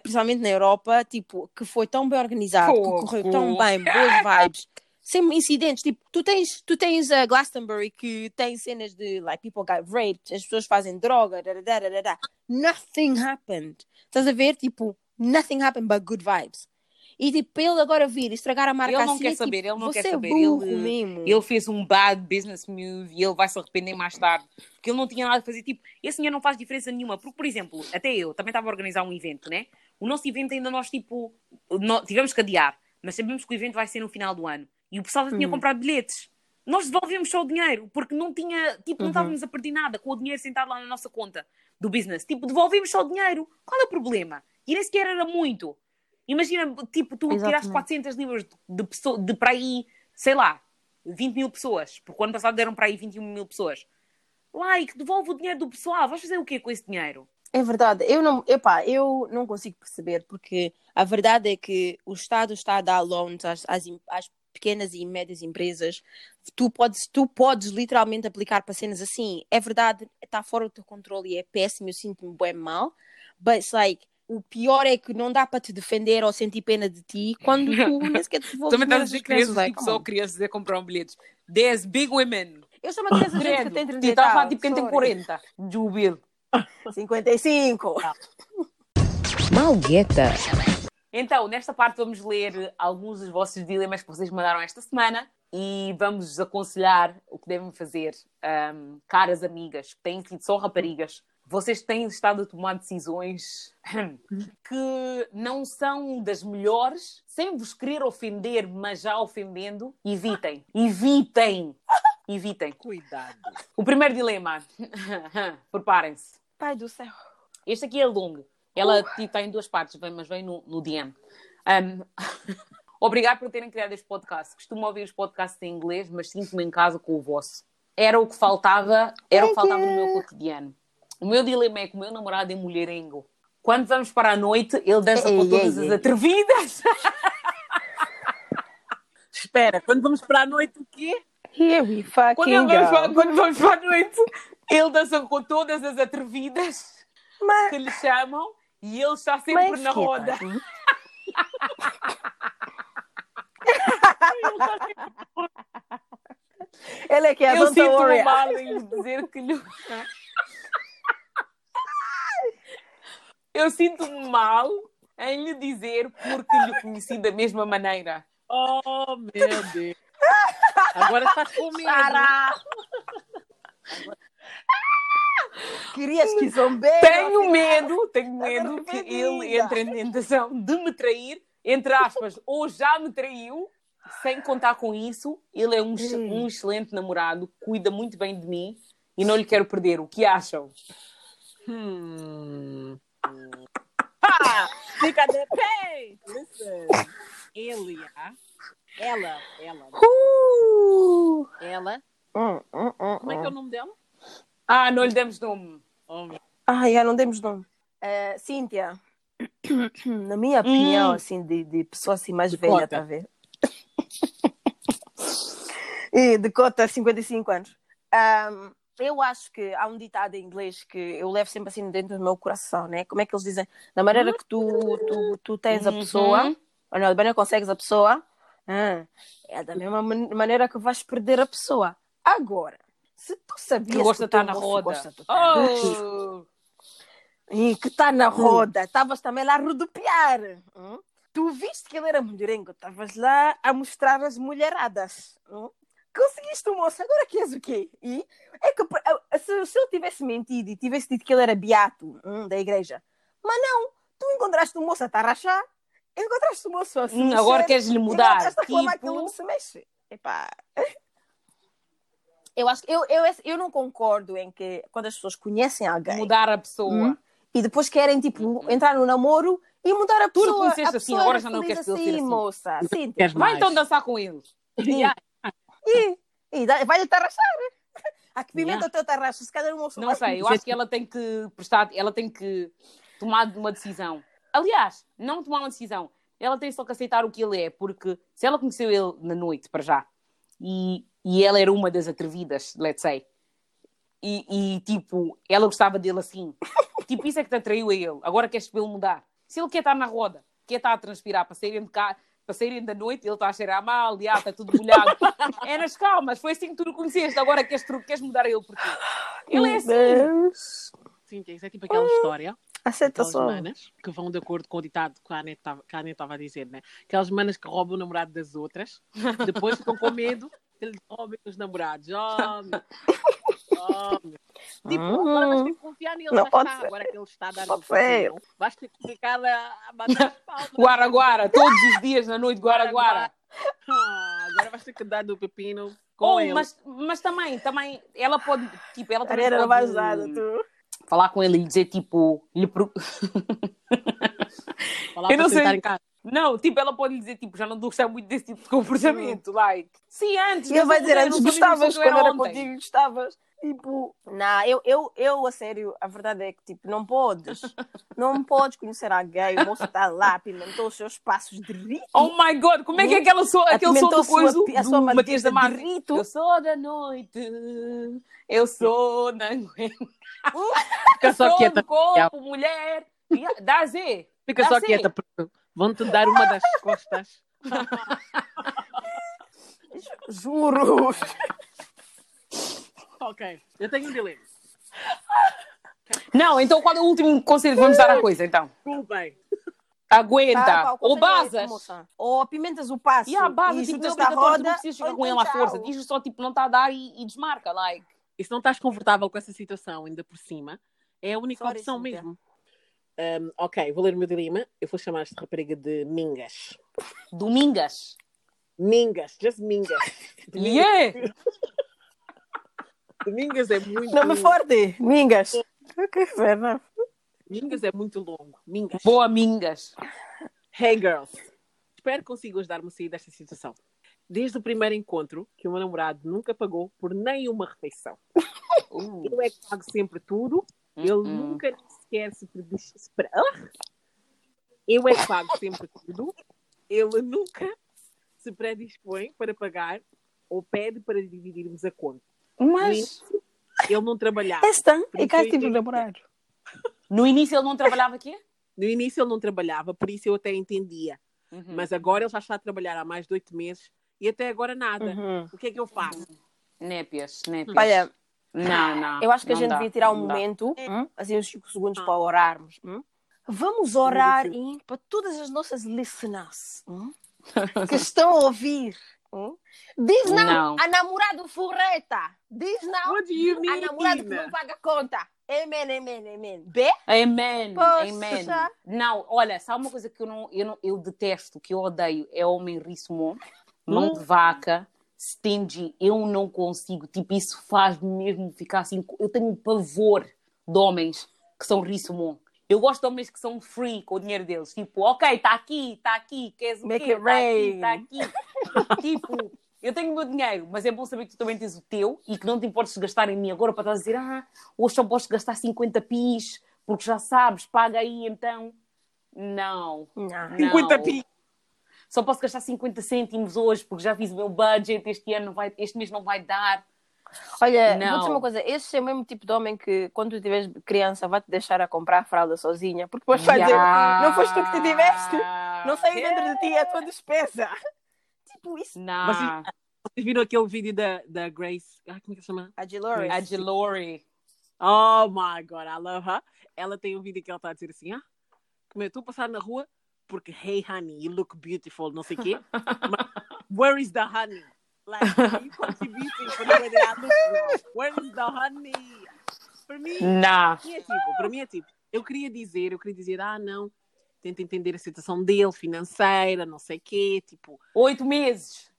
principalmente na Europa, tipo, que foi tão bem organizado, porra, que correu tão bem, boas vibes. Sem incidentes, tipo, tu tens, tu tens a Glastonbury que tem cenas de like, people got raped, as pessoas fazem droga, da, da, da, da, da. Nothing happened. Estás a ver? Tipo, nothing happened but good vibes. E tipo, ele agora vir estragar a marca assim... Ele não assim, quer saber, tipo, ele não quer saber. Ele, mesmo. ele fez um bad business move e ele vai se arrepender mais tarde. Porque ele não tinha nada a fazer. Tipo, esse dinheiro não faz diferença nenhuma. Porque, por exemplo, até eu também estava a organizar um evento, né? O nosso evento ainda nós, tipo, nós tivemos que adiar. Mas sabemos que o evento vai ser no final do ano. E o pessoal já tinha uhum. comprado bilhetes. Nós devolvemos só o dinheiro, porque não tinha, tipo, não estávamos uhum. a perder nada com o dinheiro sentado lá na nossa conta do business. Tipo, devolvemos só o dinheiro. Qual é o problema? E nem sequer era muito. Imagina, tipo, tu Exatamente. tiraste quatrocentas libras de, pessoa, de para aí, sei lá, vinte mil pessoas. Porque o ano passado deram para aí vinte e um mil pessoas. Like, devolve o dinheiro do pessoal. Vais fazer o quê com esse dinheiro? É verdade, eu não, epá, eu não consigo perceber, porque a verdade é que o Estado está a dar loans às, às, às pequenas e médias empresas. Tu podes, tu podes literalmente aplicar para cenas assim. É verdade, está fora do teu controle e é péssimo, eu sinto-me bem mal, mas like, o pior é que não dá para te defender ou sentir pena de ti quando tu nem sequer te devolves. Também estás a dizer crianças, like, tipo, só crianças a comprar um bilhete. There's big women. Eu sou uma criança que tem trinta e tal. Estava tipo quem tem quarenta. Jubil. cinquenta e cinco. Ah. Malgueta. Então, nesta parte vamos ler alguns dos vossos dilemas que vocês mandaram esta semana e vamos aconselhar o que devem fazer. Um, caras amigas, que têm sido só raparigas, vocês têm estado a tomar decisões que não são das melhores, sem vos querer ofender, mas já ofendendo, evitem. Evitem. Evitem. Cuidado. O primeiro dilema. Preparem-se. Pai do céu. Este aqui é longo. Ela uh. está em duas partes, mas vem no, no D M. Um, Obrigado por terem criado este podcast. Costumo ouvir os podcasts em inglês, mas sinto-me em casa com o vosso. Era o que faltava, era o que faltava no meu cotidiano. O meu dilema é que o meu namorado é mulherengo. Quando vamos para a noite, ele dança ei, com ei, todas ei, as ei. atrevidas. Espera, quando vamos para a noite o quê? Here we fucking quando, ele vamos para, quando vamos para a noite, ele dança com todas as atrevidas. Mas... que lhe chamam e ele está sempre mas na roda. Ele está sempre na roda. Ele é que é a dona Oreo. Eu sinto mal em dizer que lhe... Eu sinto-me mal em lhe dizer porque lhe conheci da mesma maneira. Oh, meu Deus. Agora estás com medo. Sarah. Querias que zombeiro. Tenho medo, tenho medo que ele entre em tentação de me trair, entre aspas, ou já me traiu. Sem contar com isso, ele é um, hum. um excelente namorado, cuida muito bem de mim e não lhe quero perder. O que acham? Hum. Ah, fica de pé. Listen. Ele, ah? ela, ela, uh. ela. Uh, uh, uh, Como é que é o nome dela? Ah, não lhe demos nome. Oh. Ah, já não demos nome. Uh, Cíntia, na minha opinião, hum. assim, de, de pessoa assim mais de velha, está a ver? E de cota, cinquenta e cinco anos. Um, eu acho que há um ditado em inglês que eu levo sempre assim dentro do meu coração, né? Como é que eles dizem? Da maneira que tu, tu, tu tens a pessoa, uhum. ou não, da maneira que consegues a pessoa, ah, é da mesma maneira que vais perder a pessoa. Agora, se tu sabias que, que estar na roda, gosta de estar oh. e que está na roda, estavas também lá a rodopiar. Hum? Tu viste que ele era mulherengo, estavas lá a mostrar as mulheradas. Hum? Conseguiste o moço, agora que és o quê? E é que, se, se eu tivesse mentido e tivesse dito que ele era beato hum, da igreja, mas não, tu encontraste o moço a tarrachar, encontraste o moço a se mexer, agora queres-lhe mudar. Encontraste a reclamar tipo... que ele não se mexe. Epá... Eu, acho, eu, eu, eu não concordo em que quando as pessoas conhecem alguém... Mudar a pessoa. Hum, e depois querem, tipo, entrar no namoro e mudar a pessoa. Tu conheceste assim, agora já não queres que ele seja assim. Moça. Sim, queres vai mais. Então dançar com ele. E, yeah. e, e vai-lhe tarrachar. A que pimenta yeah. o teu tarracho, se calhar o moço. Não sei, eu acho que ela tem que prestar, ela tem que tomar uma decisão. Aliás, não tomar uma decisão. Ela tem só que aceitar o que ele é, porque se ela conheceu ele na noite, para já, e, e ela era uma das atrevidas, let's say, e, e tipo, ela gostava dele assim. Tipo, isso é que te atraiu a ele. Agora queres vê-lo mudar. Se ele quer estar na roda, quer estar a transpirar, para saírem de cá, para saírem da noite, ele está a cheirar mal, e ah, está tudo molhado. É nas calmas, foi assim que tu o conheceste, agora queres, queres mudar ele porque ele é assim. Sim, isso é tipo aquela história. Aceita só. Aquelas manas que vão de acordo com o ditado que a Aneta estava a dizer, né? Aquelas manas que roubam o namorado das outras, depois ficam com medo que eles roubem os namorados. Oh, meu. Oh, meu. Tipo, uhum. Agora vais ter que confiar nele, não, pode ser. Agora que ele está a dar pode ser. Vais ter que ficar a, a bater as palmas. Guaraguara, todos os dias na noite, Guaraguara. Ah, agora vais ter que dar do pepino com oh, ele. Mas, mas também, também, ela pode, tipo, ela também pode vazada, tu. Falar com ele e dizer, tipo, lhe pro... Falar para sentar em casa. Não, tipo, ela pode lhe dizer, tipo, já não estou a gostar muito desse tipo de comportamento, like. Sim, antes. E ele vai dizer, antes gostavas, quando era, era contigo, gostavas. Tipo, não, eu, eu, eu, a sério, a verdade é que, tipo, não podes. Não podes conhecer alguém, o moço está lá, pimentou os seus passos de rito. Oh my God, como é que é aquele som, aquele som do coiso? A sua Matias da Mar. Eu sou da noite, eu sou da noite. Fica só quieta. Corpo, mulher. Dá Z. Fica só quieta, porque vão-te dar uma das costas. Juro. Ok, eu tenho um dilema. Não, então qual é o último conselho que vamos dar à coisa, então? Tudo bem. Aguenta. Tá, pá, ou basas. É ou apimentas o passo. E a base, e tipo, não precisa chegar com ela à força. Diz só, tipo, não está a dar e, e desmarca, like. E se não estás confortável com essa situação, ainda por cima, é a única Sorry, opção mesmo. Um, ok, vou ler o meu dilema. Eu vou chamar esta rapariga de Mingas. Domingas? Mingas, just Mingas. Yeah! Mingas é muito Não longo. Me fode! Mingas! Que inferno! Mingas é muito longo. Mingas. Boa, Mingas! Hey, girls! Espero que consigas dar-me sair desta situação. Desde o primeiro encontro, que o meu namorado nunca pagou por nenhuma refeição. Uh. Eu é que pago sempre tudo. Uh-uh. Ele nunca sequer se prediz... Eu é que pago sempre tudo. Ele nunca se predispõe para pagar ou pede para dividirmos a conta. Mas no início, ele não trabalhava. Esta é cá tipo de namorado. No início ele não trabalhava aqui? No início ele não trabalhava, por isso eu até entendia. Uhum. Mas agora ele já está a trabalhar há mais de oito meses e até agora nada. Uhum. O que é que eu faço? Népias, népias. Olha, não, não. Eu acho que a gente dá, devia tirar um momento, hum? assim uns cinco segundos, hum? para orarmos. Hum? Vamos orar e, para todas as nossas listeners hum? que estão a ouvir. Hum? Diz não, não a namorada furreta. Diz não a namorada que não paga conta. Amen, amen, amen. B? Amen, Poxa. Amen. Não, olha, sabe uma coisa que eu, não, eu, não, eu detesto, que eu odeio? É homem rismo, mão hum. de vaca, stingy. Eu não consigo. Tipo, isso faz-me mesmo ficar assim. Eu tenho pavor de homens que são rismo. Eu gosto de homens que são free com o dinheiro deles. Tipo, ok, está aqui, está aqui. Queres o quê? Está aqui, está aqui. Tipo, eu tenho o meu dinheiro, mas é bom saber que tu também tens o teu e que não te importes de gastar em mim agora para estar a dizer ah, hoje só posso gastar cinquenta pis, porque já sabes, paga aí, então. Não. não. cinquenta pis. Só posso gastar cinquenta cêntimos hoje, porque já fiz o meu budget, este ano, não vai, este mês não vai dar. Olha, não. vou dizer uma coisa, esse é o mesmo tipo de homem que quando tu tiveres criança vai-te deixar a comprar a fralda sozinha, porque depois yeah. vai dizer, não foste tu que te tiveste, não saiu yeah. dentro de ti, é a tua despesa. Tipo isso. Não. Vocês, vocês viram aquele vídeo da, da Grace, ah, como é que se chama? Agilori. Agilori. Oh my God, I love her. Ela tem um vídeo que ela está a dizer assim, ah, como eu estou a passar na rua, porque hey honey, you look beautiful, não sei o quê. Where is the honey? Like, you contributing for the way they are looking. Where is the honey? Para mim, nah. para mim é tipo, para mim é tipo, eu queria dizer, eu queria dizer, ah não, tento entender a situação dele, financeira, não sei o quê, tipo... Oito meses.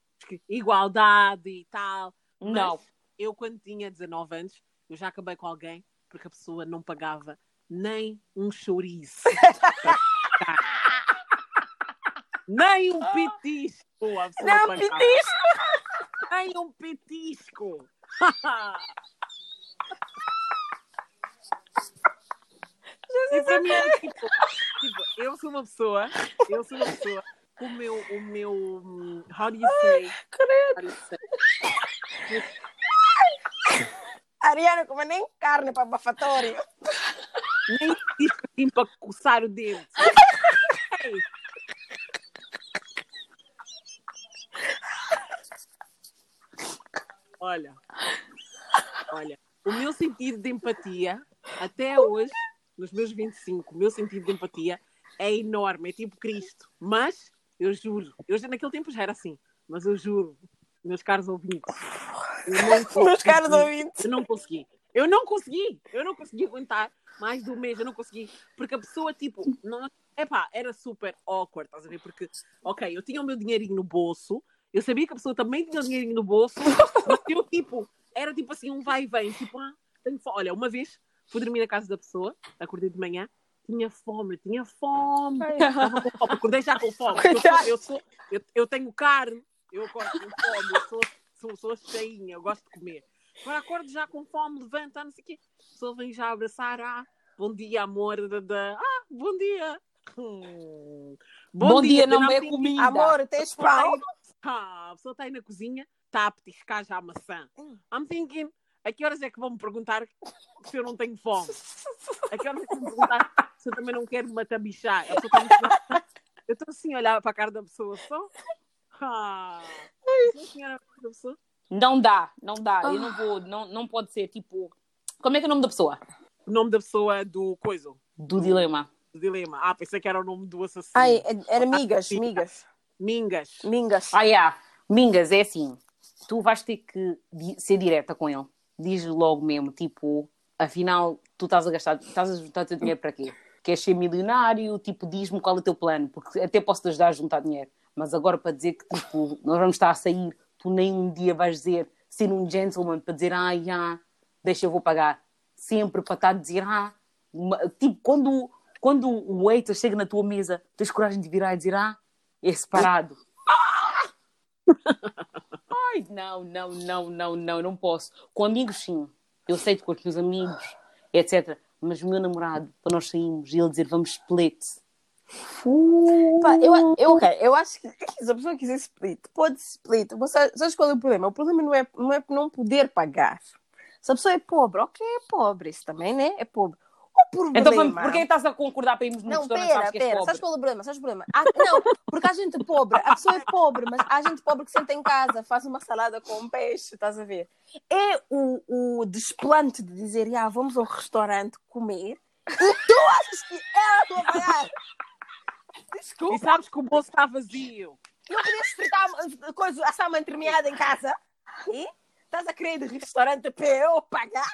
Igualdade e tal. Não. Mas eu, quando tinha dezanove anos, eu já acabei com alguém porque a pessoa não pagava nem um chouriço. Nem um petisco. Oh. A pessoa não, pagava. Petisco! Ai, um petisco! Jesus, e para mim era tipo, tipo, eu sou uma pessoa, eu sou uma pessoa, o meu, o meu, how do you say? Ai, you say? Ariana, como nem carne para bafatório. Nem existe assim para coçar o dedo. Hey. Olha, olha, o meu sentido de empatia, até hoje, nos meus vinte e cinco, o meu sentido de empatia é enorme, é tipo Cristo. Mas, eu juro, eu, naquele tempo já era assim, mas eu juro, meus caros ouvintes, eu não, meus caros ouvintes. Eu não consegui, eu não consegui, eu não consegui aguentar mais de um mês, eu não consegui, porque a pessoa, tipo, não, epá, era super awkward, estás a ver? Porque, ok, eu tinha o meu dinheirinho no bolso, eu sabia que a pessoa também tinha dinheirinho no bolso, mas eu, tipo, era tipo assim, um vai e vem. Tipo, ah, tenho fome. Olha, uma vez fui dormir na casa da pessoa, acordei de manhã, tinha fome, tinha fome. Estava com fome, acordei já com fome. Eu, sou, eu, sou, eu, eu tenho carne, eu acordo com fome, eu sou, sou, sou cheinha, eu gosto de comer. Agora acordo já com fome, levanta, não sei o quê. A pessoa vem já abraçar, ah, bom dia, amor, da, da. Ah, bom dia. Hum. Bom, bom dia, dia não é comida. Amor, tens pão? Ah, a pessoa está aí na cozinha, está a petiscar já a maçã. I'm thinking, a que horas é que vão me perguntar se eu não tenho fome? A que horas é que vão me perguntar se eu também não quero me atabichar? Eu estou assim a olhar para a cara da pessoa só. Ah, não dá, não dá. Eu não vou, não, não pode ser tipo. Como é que é o nome da pessoa? O nome da pessoa do coisa. Do dilema. Do dilema. Ah, pensei que era o nome do assassino. Ai, era migas, migas. Mingas. Mingas. Ah, yeah. Mingas, é assim. Tu vais ter que ser direta com ele. Diz logo mesmo, tipo, afinal, tu estás a gastar, estás a juntar teu dinheiro para quê? Queres ser milionário? Tipo, diz-me qual é o teu plano, porque até posso te ajudar a juntar dinheiro. Mas agora para dizer que, tipo, nós vamos estar a sair, tu nem um dia vais dizer, ser um gentleman, para dizer, ah, yeah, deixa, eu vou pagar. Sempre para estar a dizer, ah, tipo, quando, quando o waiter chega na tua mesa, tens coragem de virar e dizer, ah, é separado. Ah! Ai, não, não, não, não, não, não posso. Com amigos, sim. Eu sei que com os meus amigos, etcétera. Mas o meu namorado, quando nós saímos, ele dizer, vamos split. Uh, Pá, eu, eu, eu acho que se a pessoa quiser split, pode split. Mas sabes qual é o problema? O problema não é não, é não poder pagar. Se a pessoa é pobre, ok, é pobre. Isso também, né? É pobre. Problema. Então, por que estás a concordar para irmos no não, restaurante? Pera, sabes pera, que és sabes qual é o problema? Sabes o problema? Ah, não, porque há gente pobre, a pessoa é pobre, mas há gente pobre que senta em casa, faz uma salada com um peixe, estás a ver? É o, o desplante de dizer, ah, vamos ao restaurante comer, e tu achas que ela vai pagar? Desculpa. E sabes que o bolso está vazio. Não podias fritar coisa, assar uma entremeada em casa? E estás a querer de restaurante para eu pagar?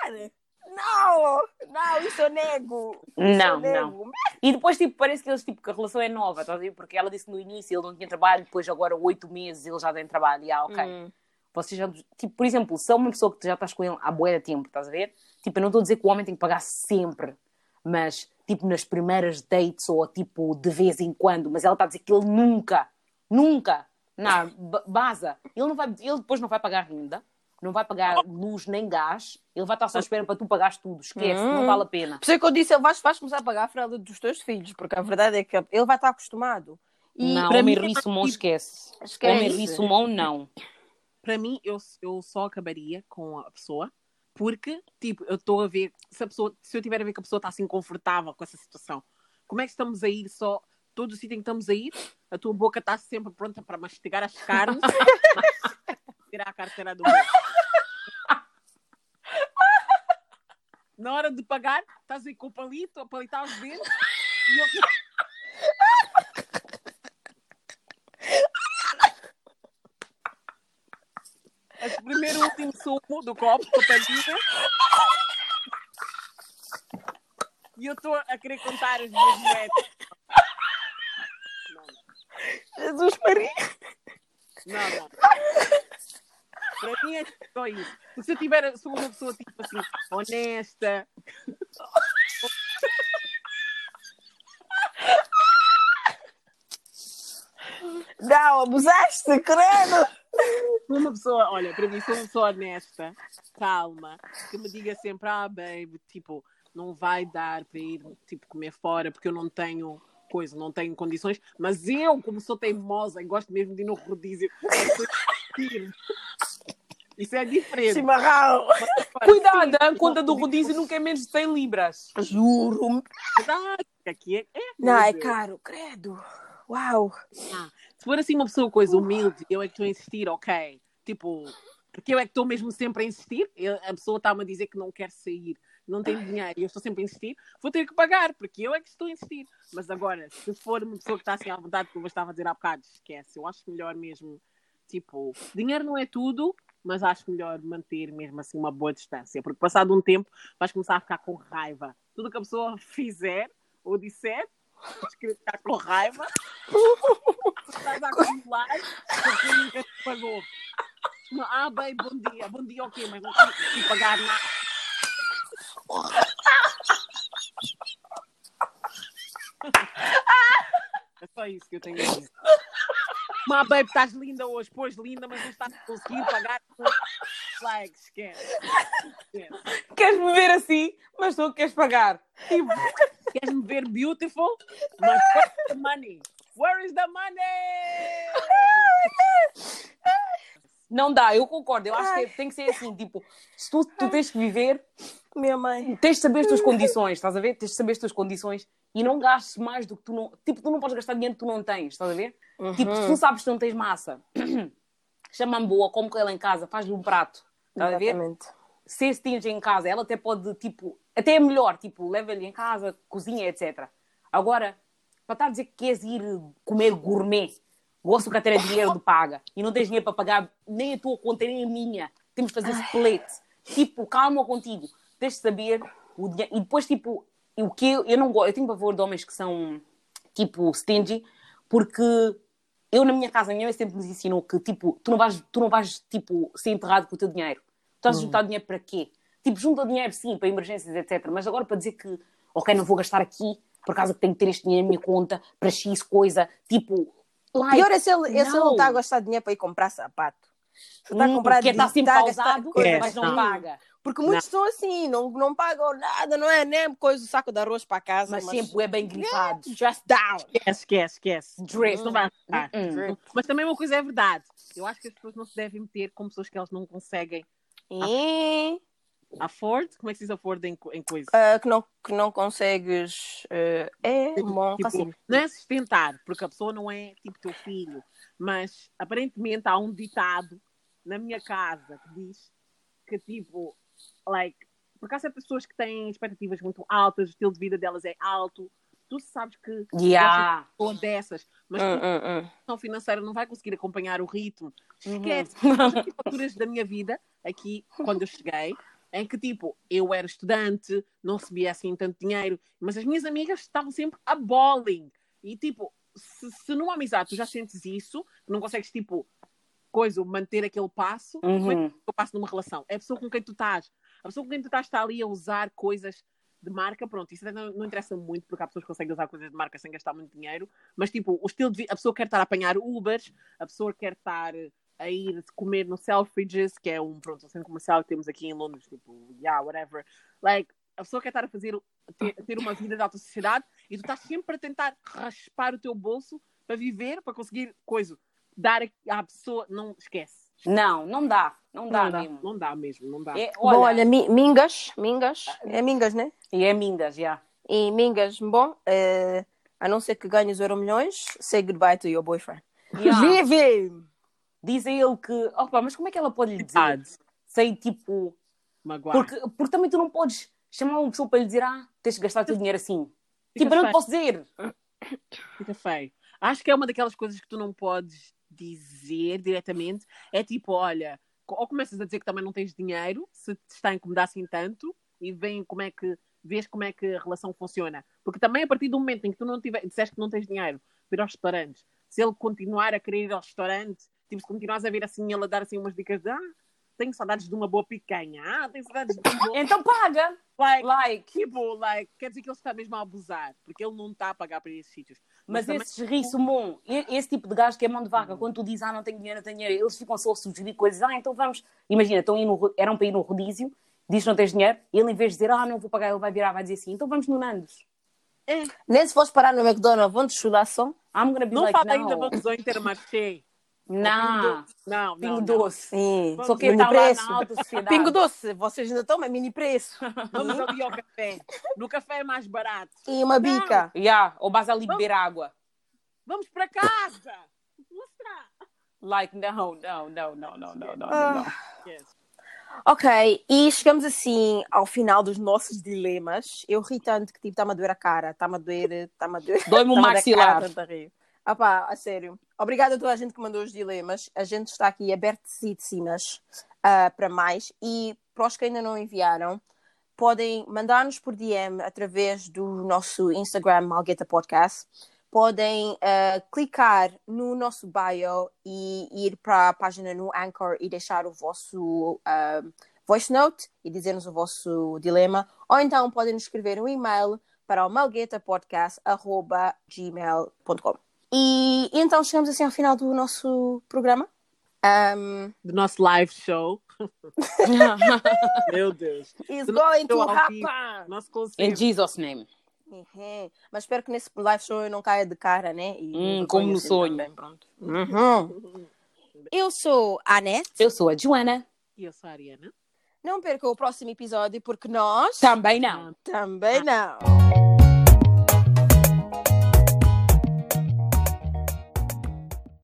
Não, não, isso eu nego. Isso não, eu nego. Não. E depois, tipo, parece que eles, tipo, que a relação é nova, estás a ver? Porque ela disse que no início ele não tinha trabalho, depois agora oito meses ele já tem trabalho. E ah, ok. Hum. Vocês já, tipo, por exemplo, se é uma pessoa que tu já estás com ele há bué de tempo, estás a ver? Tipo, eu não estou a dizer que o homem tem que pagar sempre, mas, tipo, nas primeiras dates ou, tipo, de vez em quando, mas ela está a dizer que ele nunca, nunca, não, baza. Ele, não vai, ele depois não vai pagar renda. Não vai pagar luz nem gás. Ele vai estar só à espera para tu pagares tudo. Esquece, hum. Não vale a pena. Por isso que eu disse, ele vai, vai começar a pagar a fralda dos teus filhos. Porque a verdade é que ele vai estar acostumado. E não, para homem risumão esquece. esquece. Homem risumão não. Para mim, eu, eu só acabaria com a pessoa. Porque, tipo, eu estou a ver... Se, a pessoa, se eu tiver a ver que a pessoa está assim confortável com essa situação. Como é que estamos a ir só... Todo o sítio em que estamos a ir, a tua boca está sempre pronta para mastigar as carnes. Tirar a carteira do bolso. Na hora de pagar, estás aí com o palito, a palitar os dedos. E eu... As primeiro e último sumo do copo, com a palita. E eu estou a querer contar as minhas metas. Jesus Maria! Não, não. Para mim é só isso. Se eu tiver, sou uma pessoa tipo assim, honesta. Não, abusaste, credo! Sou uma pessoa, olha, para mim, sou uma pessoa honesta, calma, que me diga sempre, ah, baby, tipo, não vai dar para ir tipo, comer fora porque eu não tenho coisa, não tenho condições, mas eu, como sou teimosa e gosto mesmo de ir no rodízio, isso é diferente. Chimarrão. Cuidado, a conta do rodízio nunca é menos de cem libras. Juro. Aqui é, é, não, é caro, credo. Uau. Ah, se for assim uma pessoa coisa humilde, eu é que estou a insistir, ok. Tipo, porque eu é que estou mesmo sempre a insistir. Eu, a pessoa está-me a dizer que não quer sair, não tem dinheiro, e eu estou sempre a insistir, vou ter que pagar, porque eu é que estou a insistir. Mas agora, se for uma pessoa que está assim à vontade, como eu estava a dizer há bocado, esquece. Eu acho melhor mesmo, tipo, dinheiro não é tudo, mas acho melhor manter mesmo assim uma boa distância, porque passado um tempo vais começar a ficar com raiva. Tudo que a pessoa fizer ou disser, vais querer ficar com raiva. Estás a acumular, porque ninguém te pagou. Ah, bem, bom dia. Bom dia, ok, mas não consigo pagar nada. É só isso que eu tenho a dizer. Mas, baby, estás linda hoje. Pois, linda, mas não estás conseguindo pagar. Like, esquece. esquece. Queres-me ver assim, mas não queres pagar. Tipo, queres-me ver beautiful, mas where's the money? Where is the money? Não dá, eu concordo. Eu acho que tem que ser assim, tipo, se tu, tu tens que viver... Minha mãe. Tens de saber as tuas condições, estás a ver? Tens de saber as tuas condições e não gastes mais do que tu não... Tipo, tu não podes gastar dinheiro que tu não tens, estás a ver? Uhum. Tipo, se tu sabes que não tens massa, chama-me boa, come com ela em casa, faz-lhe um prato, estás a ver? Exatamente. Se esse tinge em casa, ela até pode, tipo... Até é melhor, tipo, leva-lhe em casa, cozinha, etcétera. Agora, para estar a dizer que queres ir comer gourmet, gosto que até é dinheiro de paga e não tens dinheiro para pagar nem a tua conta, nem a minha. Temos de fazer split. Tipo, calma contigo. Tens de saber o dinheiro. E depois, tipo, o que eu, eu não gosto, eu tenho pavor de homens que são, tipo, stingy, porque eu, na minha casa, a minha mãe sempre nos ensinou que, tipo, tu não vais, tu não vais tipo, ser enterrado com o teu dinheiro. Tu estás a juntar uhum. dinheiro para quê? Tipo, junta dinheiro, sim, para emergências, etcétera. Mas agora para dizer que, ok, não vou gastar aqui, por acaso que tenho que ter este dinheiro na minha conta, para X coisa, tipo... Like, pior é se ele, ele não está a gastar dinheiro para ir comprar sapato. Está a comprar dinheiro, está sempre pausado, mas não paga. Porque muitos não. São assim, não, não pagam nada, não é nem coisa, o saco de arroz para casa. Mas, mas... sempre é bem grifado. Just down. Esquece, esquece, esquece. Drift. Não vai ficar. Uh-uh. Uh-uh. Mas também uma coisa é verdade. Eu acho que as pessoas não se devem meter com pessoas que elas não conseguem. E... Afford? Como é que se diz afford em, em coisas? Uh, que, não, que não consegues... Uh, é bom, tipo, assim. Não é sustentar, porque a pessoa não é tipo teu filho. Mas, aparentemente, há um ditado na minha casa que diz que, tipo... Like, porque há certas pessoas que têm expectativas muito altas, o estilo de vida delas é alto. Tu sabes que yeah. tu todas dessas, mas uh, uh, uh. a questão financeira não vai conseguir acompanhar o ritmo. Esquece. Uhum. As alturas da minha vida, aqui, quando eu cheguei, em que, tipo, eu era estudante, não recebia assim tanto dinheiro, mas as minhas amigas estavam sempre a bowling. E, tipo, se, se numa amizade tu já sentes isso, não consegues, tipo... coisa, manter aquele passo, como é que eu passo numa relação? É a pessoa com quem tu estás. A pessoa com quem tu estás está ali a usar coisas de marca, pronto, isso não, não interessa muito, porque há pessoas que conseguem usar coisas de marca sem gastar muito dinheiro, mas tipo, o estilo de vida, a pessoa quer estar a apanhar Ubers, a pessoa quer estar a ir comer no Selfridges, que é um, pronto, um centro comercial que temos aqui em Londres, tipo, yeah, whatever. Like, a pessoa quer estar a fazer, ter, ter uma vida de alta sociedade e tu estás sempre a tentar raspar o teu bolso para viver, para conseguir coisa. Dar à pessoa, não esquece. Não, não dá, não dá, não dá mesmo. Não dá mesmo, não dá. É, olha, bom, olha, mi, mingas, mingas, é mingas, né? E é mingas, já. Yeah. E mingas, bom, é, a não ser que ganhes euro milhões, say goodbye to your boyfriend. Yeah. Vive! Diz a ele que, opa, mas como é que ela pode lhe dizer? Sei, tipo... Magoar. Porque, porque também tu não podes chamar uma pessoa para lhe dizer, ah, tens de gastar o teu dinheiro assim. Fica tipo, feio. Eu não te posso dizer. Fica feio. Acho que é uma daquelas coisas que tu não podes dizer diretamente, é tipo, olha, ou começas a dizer que também não tens dinheiro, se te está a incomodar assim tanto, e vem como é que, vês como é que a relação funciona. Porque também a partir do momento em que tu não tiver, disseste que não tens dinheiro para ir aos restaurantes, se ele continuar a querer ir ao restaurante, tipo, se continuares a ver assim, ele a dar assim umas dicas de, ah, tenho saudades de uma boa picanha, ah, tenho saudades de um bom... Então paga! Like, like. Tipo, like, quer dizer que ele está mesmo a abusar, porque ele não está a pagar para esses sítios. Mas, mas esse também... riço, esse tipo de gajo que é mão de vaca, uhum. quando tu dizes, ah, não tenho dinheiro, não tenho dinheiro, eles ficam só a sugerir coisas, ah, então vamos, imagina, estão no... eram para ir no rodízio, diz que não tens dinheiro, ele em vez de dizer, ah, não vou pagar, ele vai virar, vai dizer assim, então vamos no Nandos. É. Nem se fosse parar no McDonald's, vão-te chudar só. I'm gonna be não like, fala não. Ainda vamos intermarché. Não. Não, não. Pingo doce. Sim. Só que está lá na autocidade. Pingo doce. Vocês ainda tomam mini preço. Vamos ali ao café. No café é mais barato. E uma não. bica. Yeah. Ou vais ali beber água. Vamos para casa. Mostrar. Like, não, não, não, não, não, não, não. Ah. não. Yes. Ok, e chegamos assim ao final dos nossos dilemas. Eu ri tanto que tipo, está-me a doer a cara, está-me a doer, está-me a doer. Dói-me o maxilar. Ah pá, a sério. Obrigada a toda a gente que mandou os dilemas. A gente está aqui abertíssimas uh, para mais. E para os que ainda não enviaram, podem mandar-nos por D M através do nosso Instagram Malgueta Podcast. Podem uh, clicar no nosso bio e ir para a página no Anchor e deixar o vosso uh, voice note e dizer-nos o vosso dilema. Ou então podem nos escrever um e-mail para o malgueta podcast arroba gmail ponto com. E, e então chegamos assim ao final do nosso programa. Um... Do nosso live show. Meu Deus. It's going to happen. In Jesus' name. Uhum. Mas espero que nesse live show eu não caia de cara, né? E hum, como no sonho. Também, pronto. Uhum. Eu sou a Anete. Eu sou a Joana. E eu sou a Ariana. Não perca o próximo episódio, porque nós... Também não. Também não.